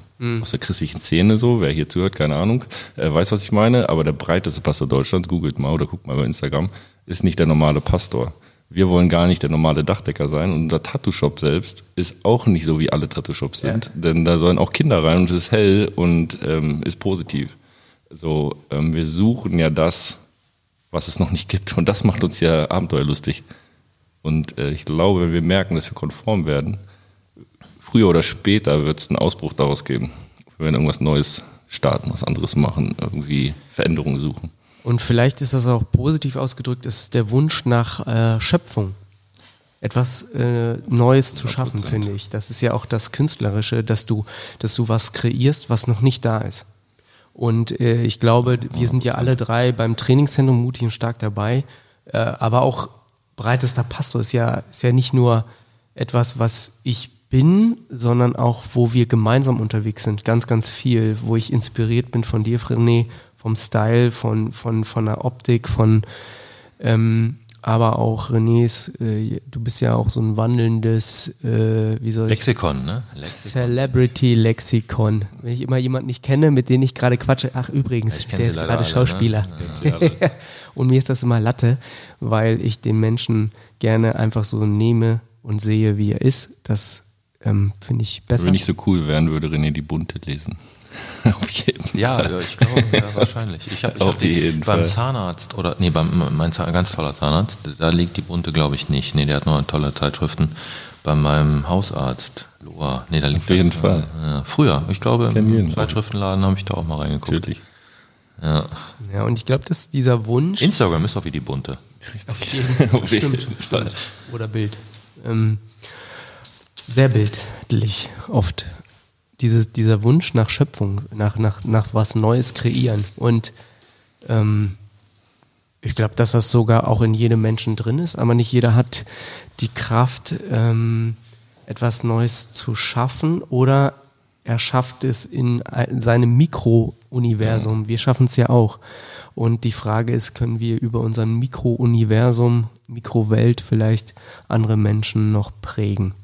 christlichen Szene so, wer hier zuhört, keine Ahnung, weiß, was ich meine, aber der breiteste Pastor Deutschlands, googelt mal oder guckt mal bei Instagram, ist nicht der normale Pastor. Wir wollen gar nicht der normale Dachdecker sein und unser Tattoo-Shop selbst ist auch nicht so, wie alle Tattoo-Shops sind, denn da sollen auch Kinder rein und es ist hell und ist positiv. So, wir suchen ja das, was es noch nicht gibt. Und das macht uns ja abenteuerlustig. Und ich glaube, wenn wir merken, dass wir konform werden, früher oder später wird es einen Ausbruch daraus geben. Wir werden irgendwas Neues starten, was anderes machen, irgendwie Veränderungen suchen. Und vielleicht ist das auch positiv ausgedrückt, ist der Wunsch nach Schöpfung. Etwas Neues zu schaffen, finde ich. Das ist ja auch das Künstlerische, dass du was kreierst, was noch nicht da ist. Und ich glaube, wir sind ja alle drei beim Trainingszentrum mutig und stark dabei. Aber auch breitester Pastor ist ja nicht nur etwas, was ich bin, sondern auch, wo wir gemeinsam unterwegs sind. Ganz, ganz viel, wo ich inspiriert bin von dir, René, vom Style, von der Optik, aber auch Renés, du bist ja auch so ein wandelndes, Lexikon, ne? Celebrity-Lexikon. Wenn ich immer jemanden nicht kenne, mit dem ich gerade quatsche, ach übrigens, ja, der ist gerade Schauspieler. Ne? Ja. Und mir ist das immer Latte, weil ich den Menschen gerne einfach so nehme und sehe, wie er ist. Das finde ich besser. Wenn ich so cool wären, würde René die Bunte lesen. Auf jeden Fall. Ja, ich glaube, wahrscheinlich. Beim Zahnarzt, mein ganz toller Zahnarzt, da liegt die Bunte, glaube ich, nicht. Nee, der hat nur tolle Zeitschriften. Bei meinem Hausarzt, Loa, nee, da liegt auf jeden Fall. Früher, ich glaube, im Zeitschriftenladen habe ich da auch mal reingeguckt. Natürlich. Ja, und ich glaube, dass dieser Wunsch... Instagram ist doch wie die Bunte. Auf jeden Fall. Oder Bild. Sehr bildlich, oft. Dieser Wunsch nach Schöpfung, nach was Neues kreieren. Und ich glaube, dass das sogar auch in jedem Menschen drin ist, aber nicht jeder hat die Kraft, etwas Neues zu schaffen oder er schafft es in seinem Mikrouniversum. Wir schaffen es ja auch. Und die Frage ist, können wir über unser Mikrouniversum, Mikrowelt vielleicht andere Menschen noch prägen?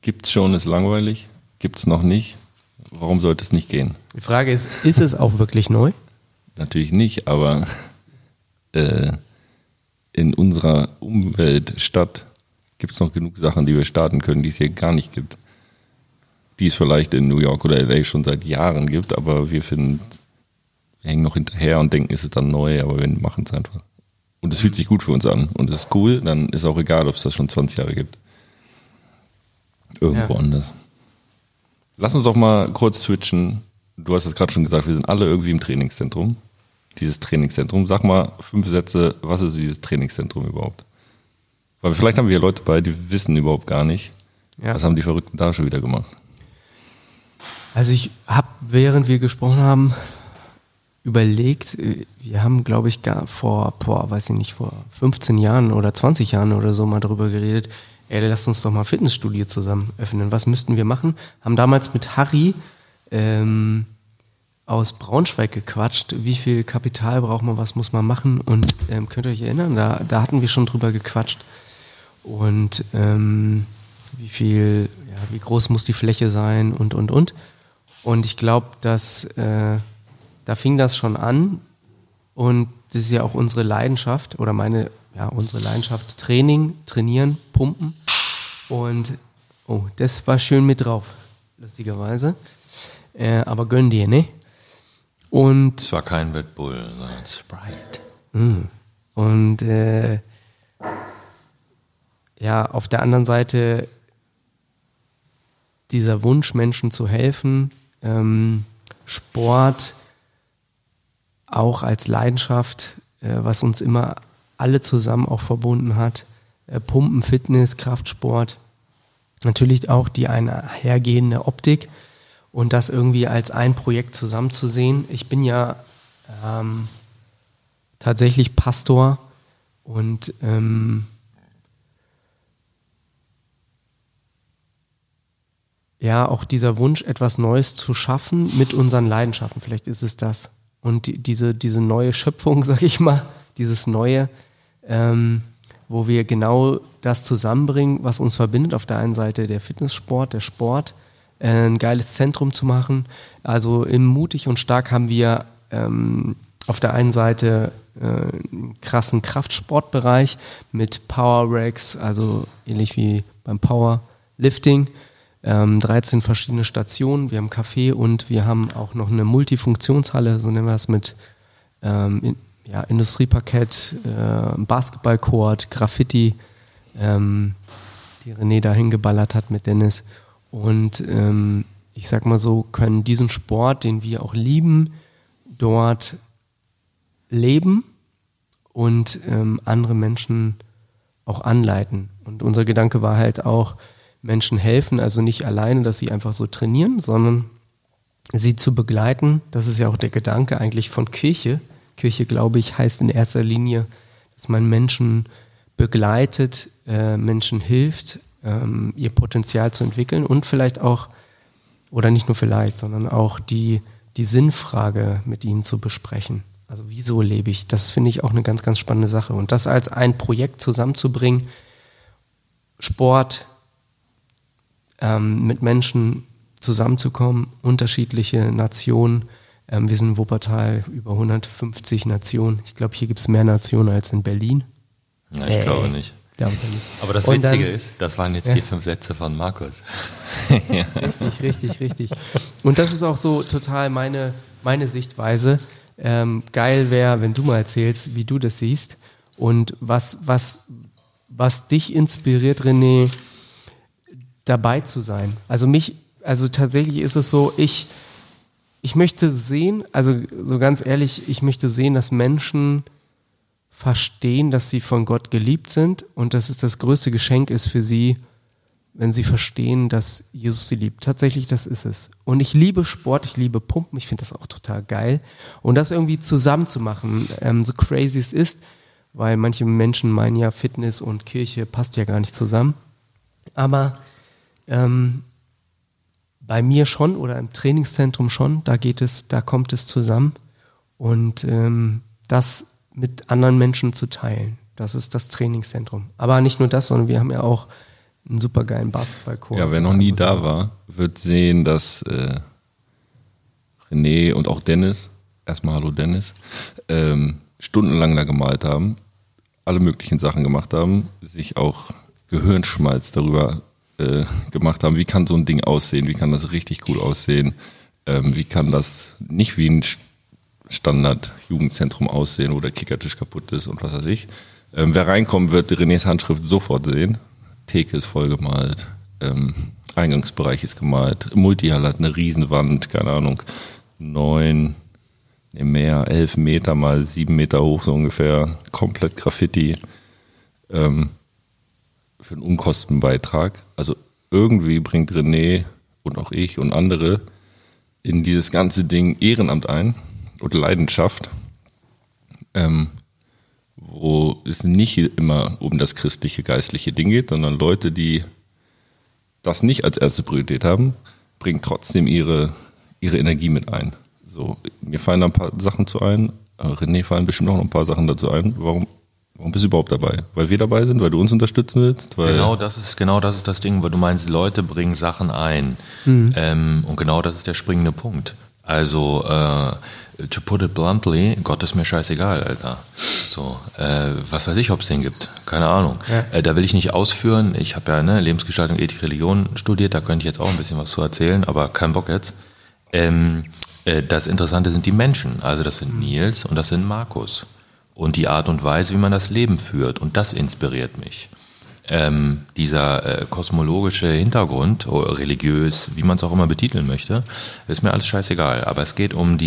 Gibt's schon, ist langweilig. Gibt es noch nicht. Warum sollte es nicht gehen? Die Frage ist, ist es auch wirklich neu? Natürlich nicht, aber in unserer Umwelt, Stadt, gibt es noch genug Sachen, die wir starten können, die es hier gar nicht gibt. Die es vielleicht in New York oder LA schon seit Jahren gibt, aber wir hängen noch hinterher und denken, ist es dann neu, aber wir machen es einfach. Und es fühlt sich gut für uns an und es ist cool, dann ist auch egal, ob es das schon 20 Jahre gibt. Irgendwo anders. Lass uns doch mal kurz switchen. Du hast es gerade schon gesagt, wir sind alle irgendwie im Trainingszentrum. Dieses Trainingszentrum. Sag mal 5 Sätze, was ist dieses Trainingszentrum überhaupt? Weil vielleicht haben wir hier Leute bei, die wissen überhaupt gar nicht, was haben die Verrückten da schon wieder gemacht. Also ich habe, während wir gesprochen haben, überlegt, wir haben, glaube ich, vor 15 Jahren oder 20 Jahren oder so mal drüber geredet, ey, lasst uns doch mal Fitnessstudio zusammen öffnen. Was müssten wir machen? Haben damals mit Harry aus Braunschweig gequatscht. Wie viel Kapital braucht man, was muss man machen? Und könnt ihr euch erinnern, da hatten wir schon drüber gequatscht. Und wie viel, ja, wie groß muss die Fläche sein und. Und ich glaube, dass da fing das schon an und das ist ja auch unsere Leidenschaft oder unsere Leidenschaft, Training, trainieren, pumpen und das war schön mit drauf, lustigerweise, aber gönn dir, ne? Und es war kein Red Bull, sondern Sprite. Und auf der anderen Seite dieser Wunsch, Menschen zu helfen, Sport auch als Leidenschaft, was uns immer alle zusammen auch verbunden hat, Pumpen, Fitness, Kraftsport, natürlich auch die einhergehende Optik und das irgendwie als ein Projekt zusammenzusehen. Ich bin ja tatsächlich Pastor und auch dieser Wunsch, etwas Neues zu schaffen mit unseren Leidenschaften, vielleicht ist es das. Und diese neue Schöpfung, sag ich mal, dieses Neue, wo wir genau das zusammenbringen, was uns verbindet. Auf der einen Seite der Fitnesssport, der Sport, ein geiles Zentrum zu machen. Also im Mutig und Stark haben wir auf der einen Seite einen krassen Kraftsportbereich mit Power Racks, also ähnlich wie beim Powerlifting. 13 verschiedene Stationen, wir haben Café und wir haben auch noch eine Multifunktionshalle, so nennen wir das, mit Industrieparkett, Basketballcourt, Graffiti, die René da hingeballert hat mit Dennis. Und ich sag mal so, können diesen Sport, den wir auch lieben, dort leben und andere Menschen auch anleiten. Und unser Gedanke war halt auch, Menschen helfen, also nicht alleine, dass sie einfach so trainieren, sondern sie zu begleiten. Das ist ja auch der Gedanke eigentlich von Kirche. Kirche, glaube ich, heißt in erster Linie, dass man Menschen begleitet, Menschen hilft, ihr Potenzial zu entwickeln und vielleicht auch, oder nicht nur vielleicht, sondern auch die Sinnfrage mit ihnen zu besprechen. Also wieso lebe ich? Das finde ich auch eine ganz, ganz spannende Sache. Und das als ein Projekt zusammenzubringen, Sport, mit Menschen zusammenzukommen, unterschiedliche Nationen. Wir sind in Wuppertal über 150 Nationen. Ich glaube, hier gibt es mehr Nationen als in Berlin. Na, ich glaube nicht. Aber das und Witzige dann, ist, das waren jetzt die 5 Sätze von Markus. Ja. Richtig. Und das ist auch so total meine Sichtweise. Geil wäre, wenn du mal erzählst, wie du das siehst und was dich inspiriert, René, dabei zu sein. Also tatsächlich ist es so, ich möchte sehen, also so ganz ehrlich, ich möchte sehen, dass Menschen verstehen, dass sie von Gott geliebt sind und dass es das größte Geschenk ist für sie, wenn sie verstehen, dass Jesus sie liebt. Tatsächlich, das ist es. Und ich liebe Sport, ich liebe Pumpen, ich finde das auch total geil. Und das irgendwie zusammen zu machen, so crazy es ist, weil manche Menschen meinen ja, Fitness und Kirche passt ja gar nicht zusammen. Aber bei mir schon oder im Trainingszentrum schon, da kommt es zusammen und das mit anderen Menschen zu teilen, das ist das Trainingszentrum. Aber nicht nur das, sondern wir haben ja auch einen supergeilen Basketballcourt. Ja, wer noch nie da war, wird sehen, dass René und auch Dennis, erstmal hallo Dennis, stundenlang da gemalt haben, alle möglichen Sachen gemacht haben, sich auch Gehirnschmalz darüber gemacht haben, wie kann so ein Ding aussehen, wie kann das richtig cool aussehen, wie kann das nicht wie ein Standard-Jugendzentrum aussehen, wo der Kickertisch kaputt ist und was weiß ich. Wer reinkommt, wird Renés Handschrift sofort sehen. Theke ist voll gemalt, Eingangsbereich ist gemalt, Multihall hat eine Riesenwand, keine Ahnung, 11 Meter mal 7 Meter hoch so ungefähr, komplett Graffiti, für einen Unkostenbeitrag. Also irgendwie bringt René und auch ich und andere in dieses ganze Ding Ehrenamt ein und Leidenschaft, wo es nicht immer um das christliche, geistliche Ding geht, sondern Leute, die das nicht als erste Priorität haben, bringen trotzdem ihre Energie mit ein. So, mir fallen da ein paar Sachen zu ein, René fallen bestimmt auch noch ein paar Sachen dazu ein, warum Warum bist du überhaupt dabei? Weil wir dabei sind, weil du uns unterstützen willst? Weil genau das ist das Ding, weil du meinst, Leute bringen Sachen ein. Mhm. Und genau das ist der springende Punkt. Also, to put it bluntly, Gott ist mir scheißegal, Alter. So, was weiß ich, ob es den gibt? Keine Ahnung. Ja. Da will ich nicht ausführen. Ich habe ja Lebensgestaltung, Ethik, Religion studiert. Da könnte ich jetzt auch ein bisschen was zu erzählen, aber kein Bock jetzt. Das Interessante sind die Menschen. Also das sind Nils und das sind Markus. Und die Art und Weise, wie man das Leben führt. Und das inspiriert mich. Dieser kosmologische Hintergrund, religiös, wie man es auch immer betiteln möchte, ist mir alles scheißegal. Aber es geht um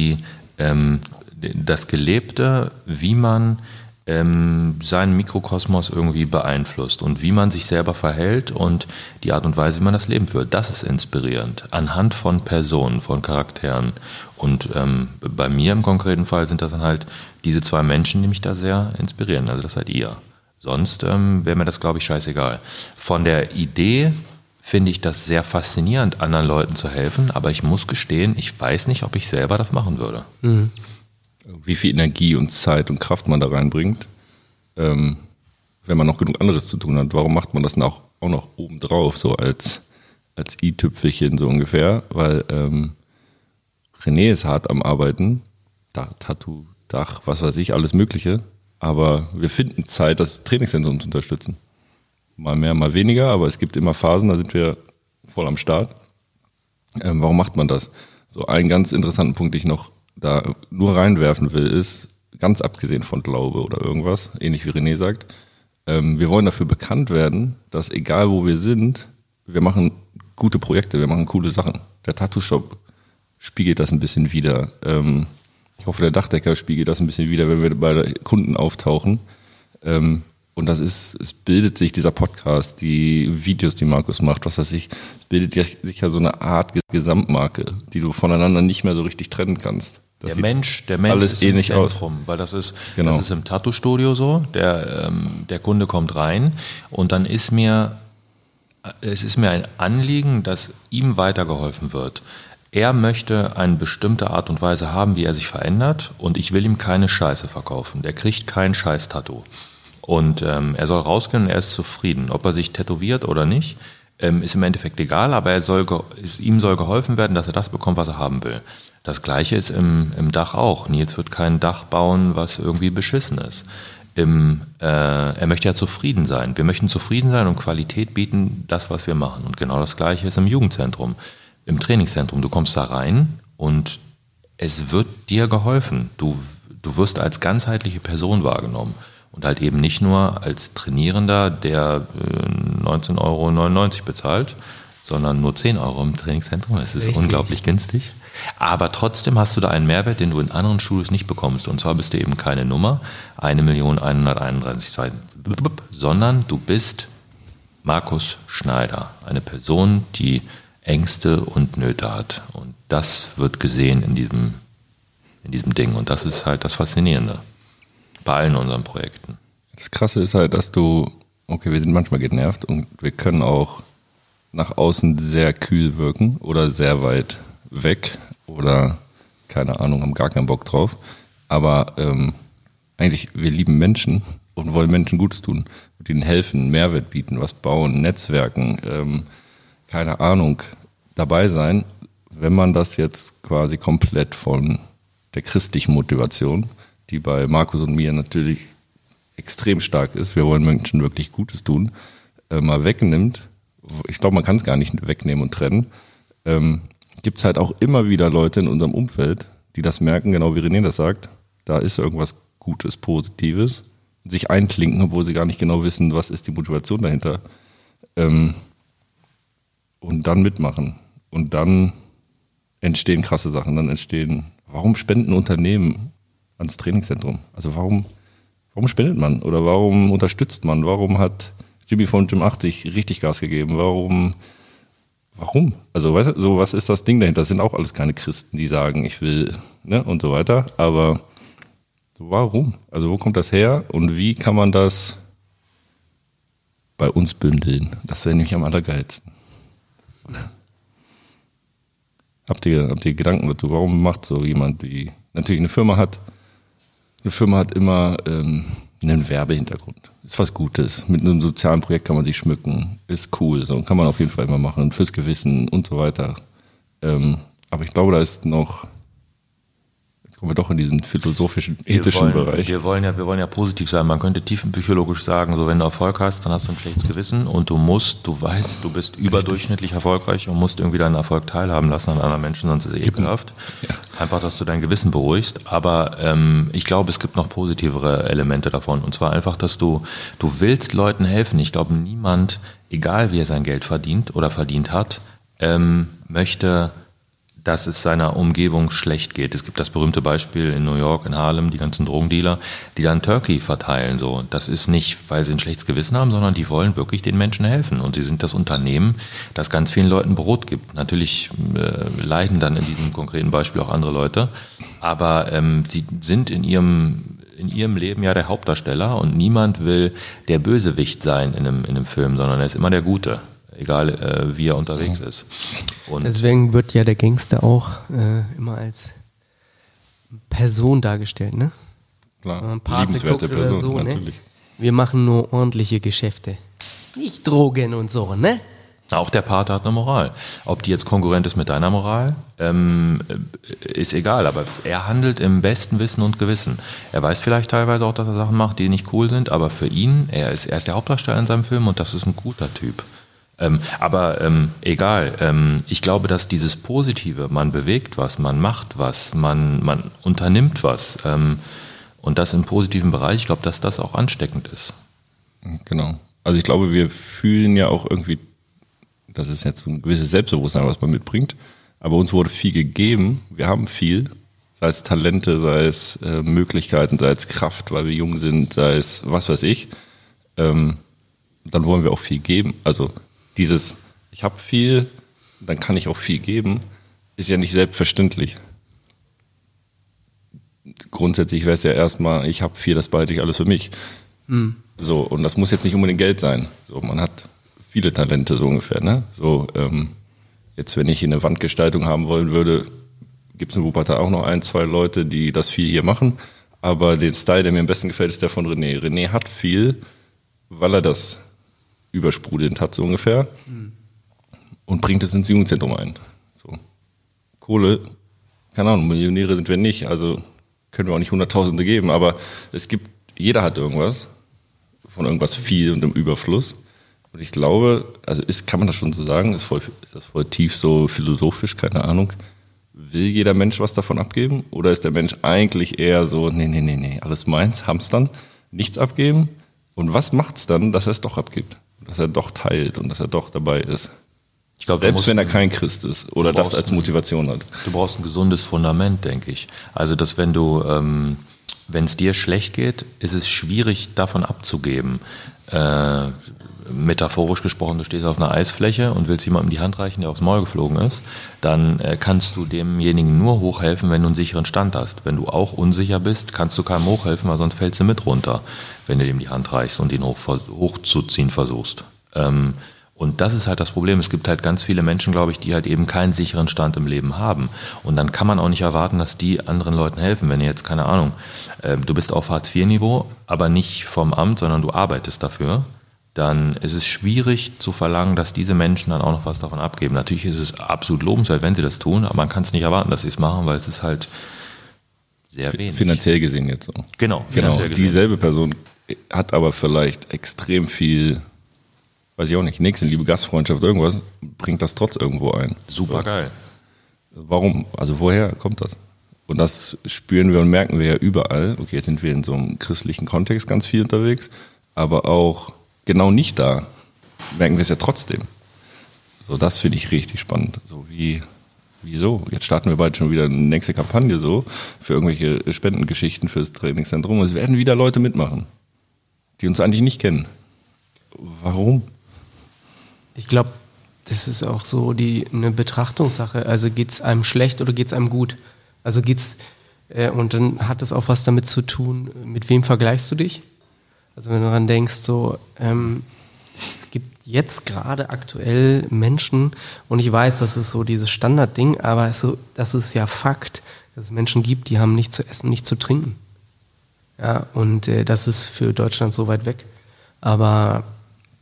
das Gelebte, wie man seinen Mikrokosmos irgendwie beeinflusst und wie man sich selber verhält und die Art und Weise, wie man das Leben führt. Das ist inspirierend, anhand von Personen, von Charakteren. Und bei mir im konkreten Fall sind das dann halt diese zwei Menschen, die mich da sehr inspirieren. Also das seid ihr. Sonst wäre mir das, glaube ich, scheißegal. Von der Idee finde ich das sehr faszinierend, anderen Leuten zu helfen, aber ich muss gestehen, ich weiß nicht, ob ich selber das machen würde. Mhm. Wie viel Energie und Zeit und Kraft man da reinbringt, wenn man noch genug anderes zu tun hat. Warum macht man das dann auch noch obendrauf, so als i-Tüpfelchen so ungefähr? Weil René ist hart am Arbeiten, Tattoo, Dach, was weiß ich, alles Mögliche. Aber wir finden Zeit, das Trainingszentrum zu unterstützen. Mal mehr, mal weniger, aber es gibt immer Phasen, da sind wir voll am Start. Warum macht man das? So einen ganz interessanten Punkt, den ich noch da nur reinwerfen will, ist, ganz abgesehen von Glaube oder irgendwas, ähnlich wie René sagt, wir wollen dafür bekannt werden, dass egal wo wir sind, wir machen gute Projekte, wir machen coole Sachen. Der Tattoo-Shop spiegelt das ein bisschen wider. Ich hoffe, der Dachdecker spiegelt das ein bisschen wider, wenn wir bei Kunden auftauchen. Und das ist, es bildet sich dieser Podcast, die Videos, die Markus macht, was weiß ich, es bildet sich ja so eine Art Gesamtmarke, die du voneinander nicht mehr so richtig trennen kannst. Das der Mensch ist im Zentrum, weil das ist im Tattoo-Studio so, der Kunde kommt rein und dann ist es ist mir ein Anliegen, dass ihm weitergeholfen wird. Er möchte eine bestimmte Art und Weise haben, wie er sich verändert, und ich will ihm keine Scheiße verkaufen. Der kriegt kein Scheiß-Tattoo. Und er soll rausgehen und er ist zufrieden. Ob er sich tätowiert oder nicht, ist im Endeffekt egal, aber ihm soll geholfen werden, dass er das bekommt, was er haben will. Das Gleiche ist im Dach auch. Nils wird kein Dach bauen, was irgendwie beschissen ist. Er möchte ja zufrieden sein. Wir möchten zufrieden sein und Qualität bieten, das, was wir machen. Und genau das Gleiche ist im Jugendzentrum. Im Trainingszentrum, du kommst da rein und es wird dir geholfen. Du wirst als ganzheitliche Person wahrgenommen und halt eben nicht nur als Trainierender, der 19,99 Euro bezahlt, sondern nur 10 Euro im Trainingszentrum. Es ist unglaublich günstig. Aber trotzdem hast du da einen Mehrwert, den du in anderen Studios nicht bekommst. Und zwar bist du eben keine Nummer, 1.131.000, sondern du bist Markus Schneider, eine Person, die Ängste und Nöte hat. Und das wird gesehen in diesem Ding. Und das ist halt das Faszinierende bei allen unseren Projekten. Das Krasse ist halt, dass wir sind manchmal genervt und wir können auch nach außen sehr kühl wirken oder sehr weit weg oder, keine Ahnung, haben gar keinen Bock drauf. Aber eigentlich, wir lieben Menschen und wollen Menschen Gutes tun. Und ihnen helfen, Mehrwert bieten, was bauen, Netzwerken, keine Ahnung, dabei sein, wenn man das jetzt quasi komplett von der christlichen Motivation, die bei Markus und mir natürlich extrem stark ist, wir wollen Menschen wirklich Gutes tun, mal wegnimmt. Ich glaube, man kann es gar nicht wegnehmen und trennen. Gibt es halt auch immer wieder Leute in unserem Umfeld, die das merken, genau wie René das sagt, da ist irgendwas Gutes, Positives, sich einklinken, obwohl sie gar nicht genau wissen, was ist die Motivation dahinter. Und dann mitmachen. Und dann entstehen krasse Sachen. Warum spenden Unternehmen ans Trainingszentrum? Also warum spendet man? Oder warum unterstützt man? Warum hat Jimmy von Gym 80 richtig Gas gegeben? Warum? Also weißt du, so was ist das Ding dahinter? Das sind auch alles keine Christen, die sagen, ich will, und so weiter. Aber warum? Also wo kommt das her? Und wie kann man das bei uns bündeln? Das wäre nämlich am allergeilsten. Habt ihr Gedanken dazu? Warum macht so jemand, die natürlich eine Firma hat immer einen Werbehintergrund. Ist was Gutes. Mit einem sozialen Projekt kann man sich schmücken. Ist cool. So kann man auf jeden Fall immer machen. Fürs Gewissen und so weiter. Aber ich glaube, da ist noch... Jetzt kommen wir doch in diesen philosophischen, ethischen Bereich. Wir wollen ja positiv sein. Man könnte tiefenpsychologisch sagen, so wenn du Erfolg hast, dann hast du ein schlechtes Gewissen und du weißt, du bist überdurchschnittlich erfolgreich und musst irgendwie deinen Erfolg teilhaben lassen an anderen Menschen, sonst ist es ekelhaft. Ja. Einfach, dass du dein Gewissen beruhigst. Aber ich glaube, es gibt noch positivere Elemente davon. Und zwar einfach, dass du willst Leuten helfen. Ich glaube, niemand, egal wie er sein Geld verdient oder verdient hat, möchte, dass es seiner Umgebung schlecht geht. Es gibt das berühmte Beispiel in New York, in Harlem, die ganzen Drogendealer, die dann Turkey verteilen. So, das ist nicht, weil sie ein schlechtes Gewissen haben, sondern die wollen wirklich den Menschen helfen. Und sie sind das Unternehmen, das ganz vielen Leuten Brot gibt. Natürlich leiden dann in diesem konkreten Beispiel auch andere Leute, aber sie sind in ihrem Leben ja der Hauptdarsteller und niemand will der Bösewicht sein in einem Film, sondern er ist immer der Gute. Egal wie er unterwegs ist. Und deswegen wird ja der Gangster auch immer als Person dargestellt, ne? Klar, wenn man Pate guckt oder so, natürlich. Ne? Wir machen nur ordentliche Geschäfte, nicht Drogen und so, ne? Auch der Pate hat eine Moral. Ob die jetzt konkurrent ist mit deiner Moral, ist egal. Aber er handelt im besten Wissen und Gewissen. Er weiß vielleicht teilweise auch, dass er Sachen macht, die nicht cool sind, aber für ihn, er ist der Hauptdarsteller in seinem Film und das ist ein guter Typ. Egal, ich glaube, dass dieses Positive, man bewegt was, man macht was, man unternimmt was und das im positiven Bereich, ich glaube, dass das auch ansteckend ist. Genau, also ich glaube, wir fühlen ja auch irgendwie, das ist jetzt so ein gewisses Selbstbewusstsein, was man mitbringt, aber uns wurde viel gegeben, wir haben viel, sei es Talente, sei es Möglichkeiten, sei es Kraft, weil wir jung sind, sei es was weiß ich, dann wollen wir auch viel geben, also dieses, ich habe viel, dann kann ich auch viel geben, ist ja nicht selbstverständlich. Grundsätzlich wäre es ja erstmal, ich habe viel, das behalte ich alles für mich. Mhm. So, und das muss jetzt nicht unbedingt Geld sein. So, man hat viele Talente so ungefähr. Ne? So, jetzt wenn ich eine Wandgestaltung haben wollen würde, gibt es in Wuppertal auch noch 1, 2 Leute, die das viel hier machen. Aber den Style, der mir am besten gefällt, ist der von René. René hat viel, weil er das übersprudelnd hat, so ungefähr, und bringt es ins Jugendzentrum ein. So. Kohle, keine Ahnung, Millionäre sind wir nicht, also können wir auch nicht Hunderttausende geben, aber es gibt, jeder hat irgendwas, von irgendwas viel und im Überfluss. Und ich glaube, also kann man das schon so sagen, ist das voll tief so philosophisch, keine Ahnung, will jeder Mensch was davon abgeben? Oder ist der Mensch eigentlich eher so, nee, alles meins, hamstern, nichts abgeben? Und was macht's dann, dass er es doch abgibt? Dass er doch teilt und dass er doch dabei ist. Ich glaub, selbst wenn er kein Christ ist oder das als Motivation hat. Du brauchst ein gesundes Fundament, denke ich. Also, dass wenn du, wenn es dir schlecht geht, ist es schwierig, davon abzugeben. Metaphorisch gesprochen, du stehst auf einer Eisfläche und willst jemandem die Hand reichen, der aufs Maul geflogen ist, dann kannst du demjenigen nur hochhelfen, wenn du einen sicheren Stand hast. Wenn du auch unsicher bist, kannst du keinem hochhelfen, weil sonst fällst du mit runter, wenn du dem die Hand reichst und ihn hochzuziehen versuchst. Und das ist halt das Problem. Es gibt halt ganz viele Menschen, glaube ich, die halt eben keinen sicheren Stand im Leben haben. Und dann kann man auch nicht erwarten, dass die anderen Leuten helfen. Wenn ihr jetzt, keine Ahnung, du bist auf Hartz-IV-Niveau, aber nicht vom Amt, sondern du arbeitest dafür, dann ist es schwierig zu verlangen, dass diese Menschen dann auch noch was davon abgeben. Natürlich ist es absolut lobenswert, wenn sie das tun, aber man kann es nicht erwarten, dass sie es machen, weil es ist halt sehr wenig. Finanziell gesehen jetzt so. Genau. Dieselbe Person hat aber vielleicht extrem viel... Weiß ich auch nicht, Nächstenliebe, Gastfreundschaft, irgendwas, bringt das trotz irgendwo ein. Super geil. Warum? Also woher kommt das? Und das spüren wir und merken wir ja überall. Okay, jetzt sind wir in so einem christlichen Kontext ganz viel unterwegs, aber auch genau nicht da merken wir es ja trotzdem. So, das finde ich richtig spannend. So wie, wieso? Jetzt starten wir bald schon wieder eine nächste Kampagne so für irgendwelche Spendengeschichten fürs Trainingszentrum. Und es werden wieder Leute mitmachen, die uns eigentlich nicht kennen. Warum? Ich glaube, das ist auch so eine Betrachtungssache. Also geht es einem schlecht oder geht es einem gut? Also geht's und dann hat es auch was damit zu tun, mit wem vergleichst du dich? Also wenn du daran denkst, so es gibt jetzt gerade aktuell Menschen, und ich weiß, das ist so dieses Standardding, aber so, das ist ja Fakt, dass es Menschen gibt, die haben nichts zu essen, nichts zu trinken. Ja, und das ist für Deutschland so weit weg. Aber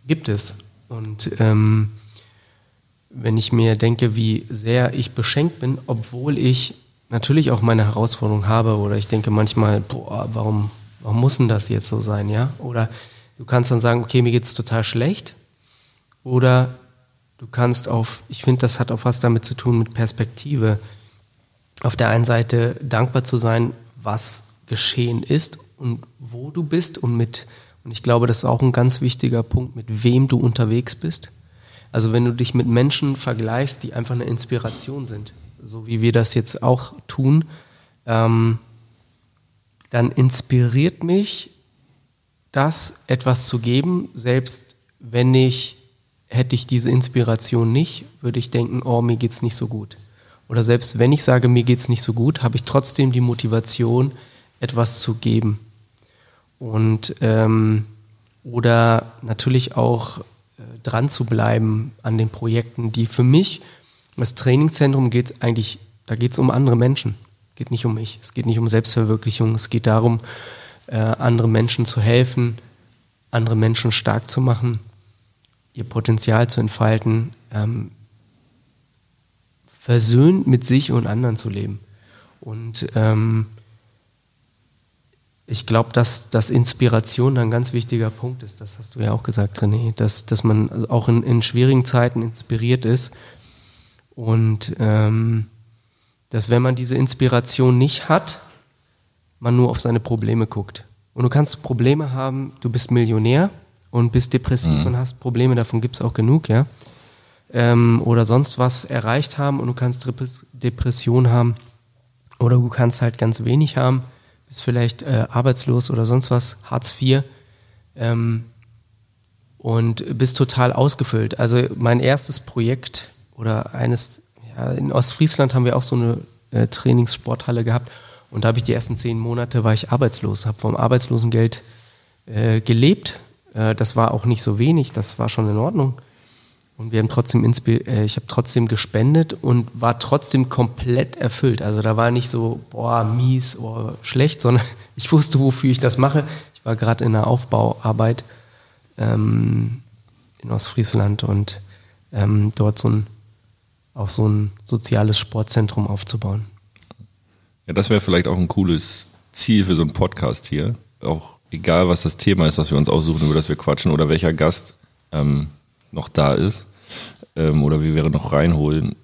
gibt es. Und wenn ich mir denke, wie sehr ich beschenkt bin, obwohl ich natürlich auch meine Herausforderung habe, oder ich denke manchmal, boah, warum muss denn das jetzt so sein, ja? Oder du kannst dann sagen, okay, mir geht's total schlecht. Oder du kannst ich finde, das hat auch was damit zu tun mit Perspektive. Auf der einen Seite dankbar zu sein, was geschehen ist und wo du bist und ich glaube, das ist auch ein ganz wichtiger Punkt, mit wem du unterwegs bist. Also wenn du dich mit Menschen vergleichst, die einfach eine Inspiration sind, so wie wir das jetzt auch tun, dann inspiriert mich das, etwas zu geben. Selbst hätte ich diese Inspiration nicht, würde ich denken, oh, mir geht's nicht so gut. Oder selbst wenn ich sage, mir geht's nicht so gut, habe ich trotzdem die Motivation, etwas zu geben. Und oder natürlich auch dran zu bleiben an den Projekten, die für mich, das Trainingszentrum da geht's um andere Menschen. Es geht nicht um mich, es geht nicht um Selbstverwirklichung, es geht darum, anderen Menschen zu helfen, andere Menschen stark zu machen, ihr Potenzial zu entfalten, versöhnt mit sich und anderen zu leben. Und ich glaube, dass Inspiration ein ganz wichtiger Punkt ist. Das hast du ja auch gesagt, René, dass man auch in schwierigen Zeiten inspiriert ist. Und dass, wenn man diese Inspiration nicht hat, man nur auf seine Probleme guckt. Und du kannst Probleme haben, du bist Millionär und bist depressiv und hast Probleme, davon gibt es auch genug, ja. Oder sonst was erreicht haben und du kannst Depression haben oder du kannst halt ganz wenig haben. Bist vielleicht arbeitslos oder sonst was, Hartz IV, und bist total ausgefüllt. Also mein erstes Projekt in Ostfriesland haben wir auch so eine Trainingssporthalle gehabt und da habe ich die ersten 10 Monate war ich arbeitslos, habe vom Arbeitslosengeld gelebt. Das war auch nicht so wenig, das war schon in Ordnung. Und wir haben trotzdem ich habe trotzdem gespendet und war trotzdem komplett erfüllt. Also da war nicht so, boah, mies, oh, schlecht, sondern ich wusste, wofür ich das mache. Ich war gerade in einer Aufbauarbeit in Ostfriesland und dort so ein soziales Sportzentrum aufzubauen. Ja, das wäre vielleicht auch ein cooles Ziel für so einen Podcast hier. Auch egal, was das Thema ist, was wir uns aussuchen, über das wir quatschen oder welcher Gast noch da ist oder wir wäre noch reinholen,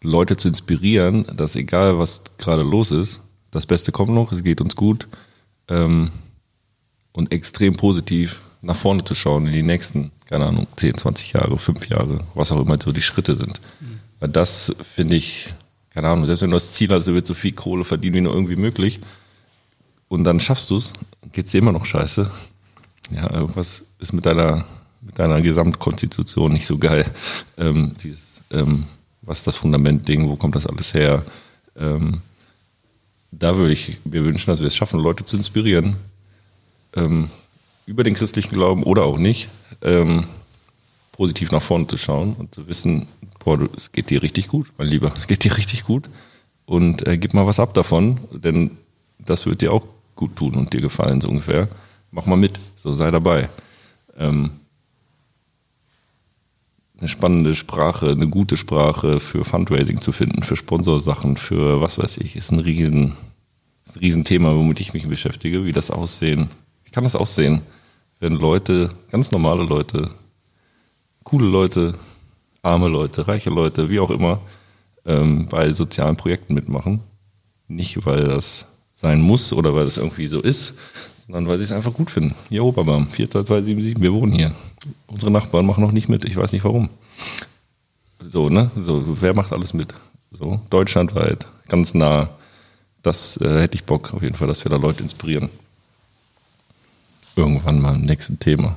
Leute zu inspirieren, dass egal, was gerade los ist, das Beste kommt noch, es geht uns gut, und extrem positiv nach vorne zu schauen in die nächsten, keine Ahnung, 10, 20 Jahre, 5 Jahre, was auch immer so die Schritte sind. Weil das finde ich, keine Ahnung, selbst wenn du das Ziel hast, du willst so viel Kohle verdienen wie nur irgendwie möglich und dann schaffst du es, geht es dir immer noch scheiße. Ja, irgendwas ist mit deiner Gesamtkonstitution nicht so geil. Was ist das Fundamentding, wo kommt das alles her? Da würde ich mir wünschen, dass wir es schaffen, Leute zu inspirieren. Über den christlichen Glauben oder auch nicht. Positiv nach vorne zu schauen und zu wissen, boah, es geht dir richtig gut, mein Lieber. Es geht dir richtig gut. Und gib mal was ab davon, denn das wird dir auch gut tun und dir gefallen, so ungefähr. Mach mal mit, so sei dabei. Eine spannende Sprache, eine gute Sprache für Fundraising zu finden, für Sponsorsachen, für was weiß ich, ist ein Riesenthema, womit ich mich beschäftige, wie das aussehen. Wie kann das aussehen, wenn Leute, ganz normale Leute, coole Leute, arme Leute, reiche Leute, wie auch immer, bei sozialen Projekten mitmachen? Nicht, weil das sein muss oder weil das irgendwie so ist, sondern weil sie es einfach gut finden. Hier Oberbam, 42277, wir wohnen hier. Unsere Nachbarn machen noch nicht mit, ich weiß nicht warum. So, ne? So, wer macht alles mit? So, deutschlandweit, ganz nah. Das hätte ich Bock auf jeden Fall, dass wir da Leute inspirieren. Irgendwann mal im nächsten Thema.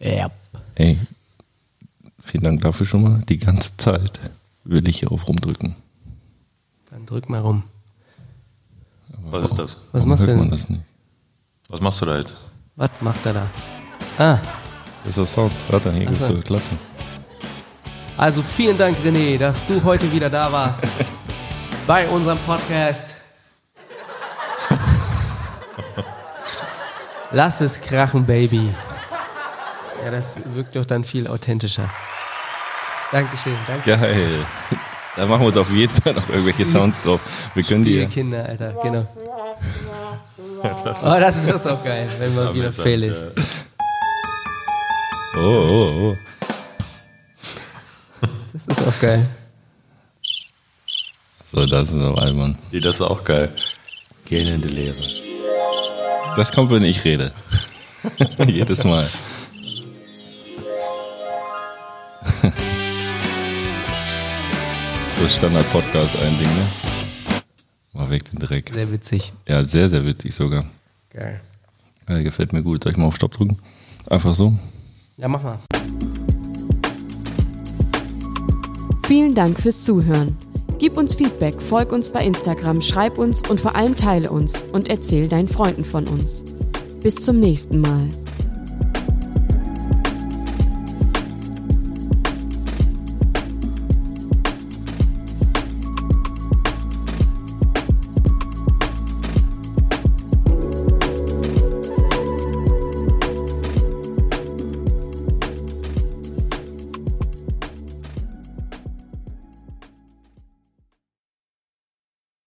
Ja. Ey, vielen Dank dafür schon mal. Die ganze Zeit will ich hier auf rumdrücken. Dann drück mal rum. Was ist das? Was machst du denn? Das nicht? Was machst du da jetzt? Was macht er da? Ah. Das ist der Sound. Warte, hier geht's so klatschen. Also vielen Dank, René, dass du heute wieder da warst bei unserem Podcast. Lass es krachen, Baby. Ja, das wirkt doch dann viel authentischer. Dankeschön, danke. Geil. Da machen wir uns auf jeden Fall noch irgendwelche Sounds drauf. Wir können die Kinder, Alter, genau. Das ist auch geil, wenn man wieder fail ist. Oh. Das ist auch geil. So, das ist noch albern. Nee, das ist auch geil. Gähnende Leere. Das kommt, wenn ich rede. Jedes Mal. Das Standard-Podcast ein Ding, ne? Mal weg den Dreck. Sehr witzig. Ja, sehr, sehr witzig sogar. Geil. Ja, gefällt mir gut. Soll ich mal auf Stopp drücken? Einfach so? Ja, mach mal. Vielen Dank fürs Zuhören. Gib uns Feedback, folg uns bei Instagram, schreib uns und vor allem teile uns und erzähl deinen Freunden von uns. Bis zum nächsten Mal.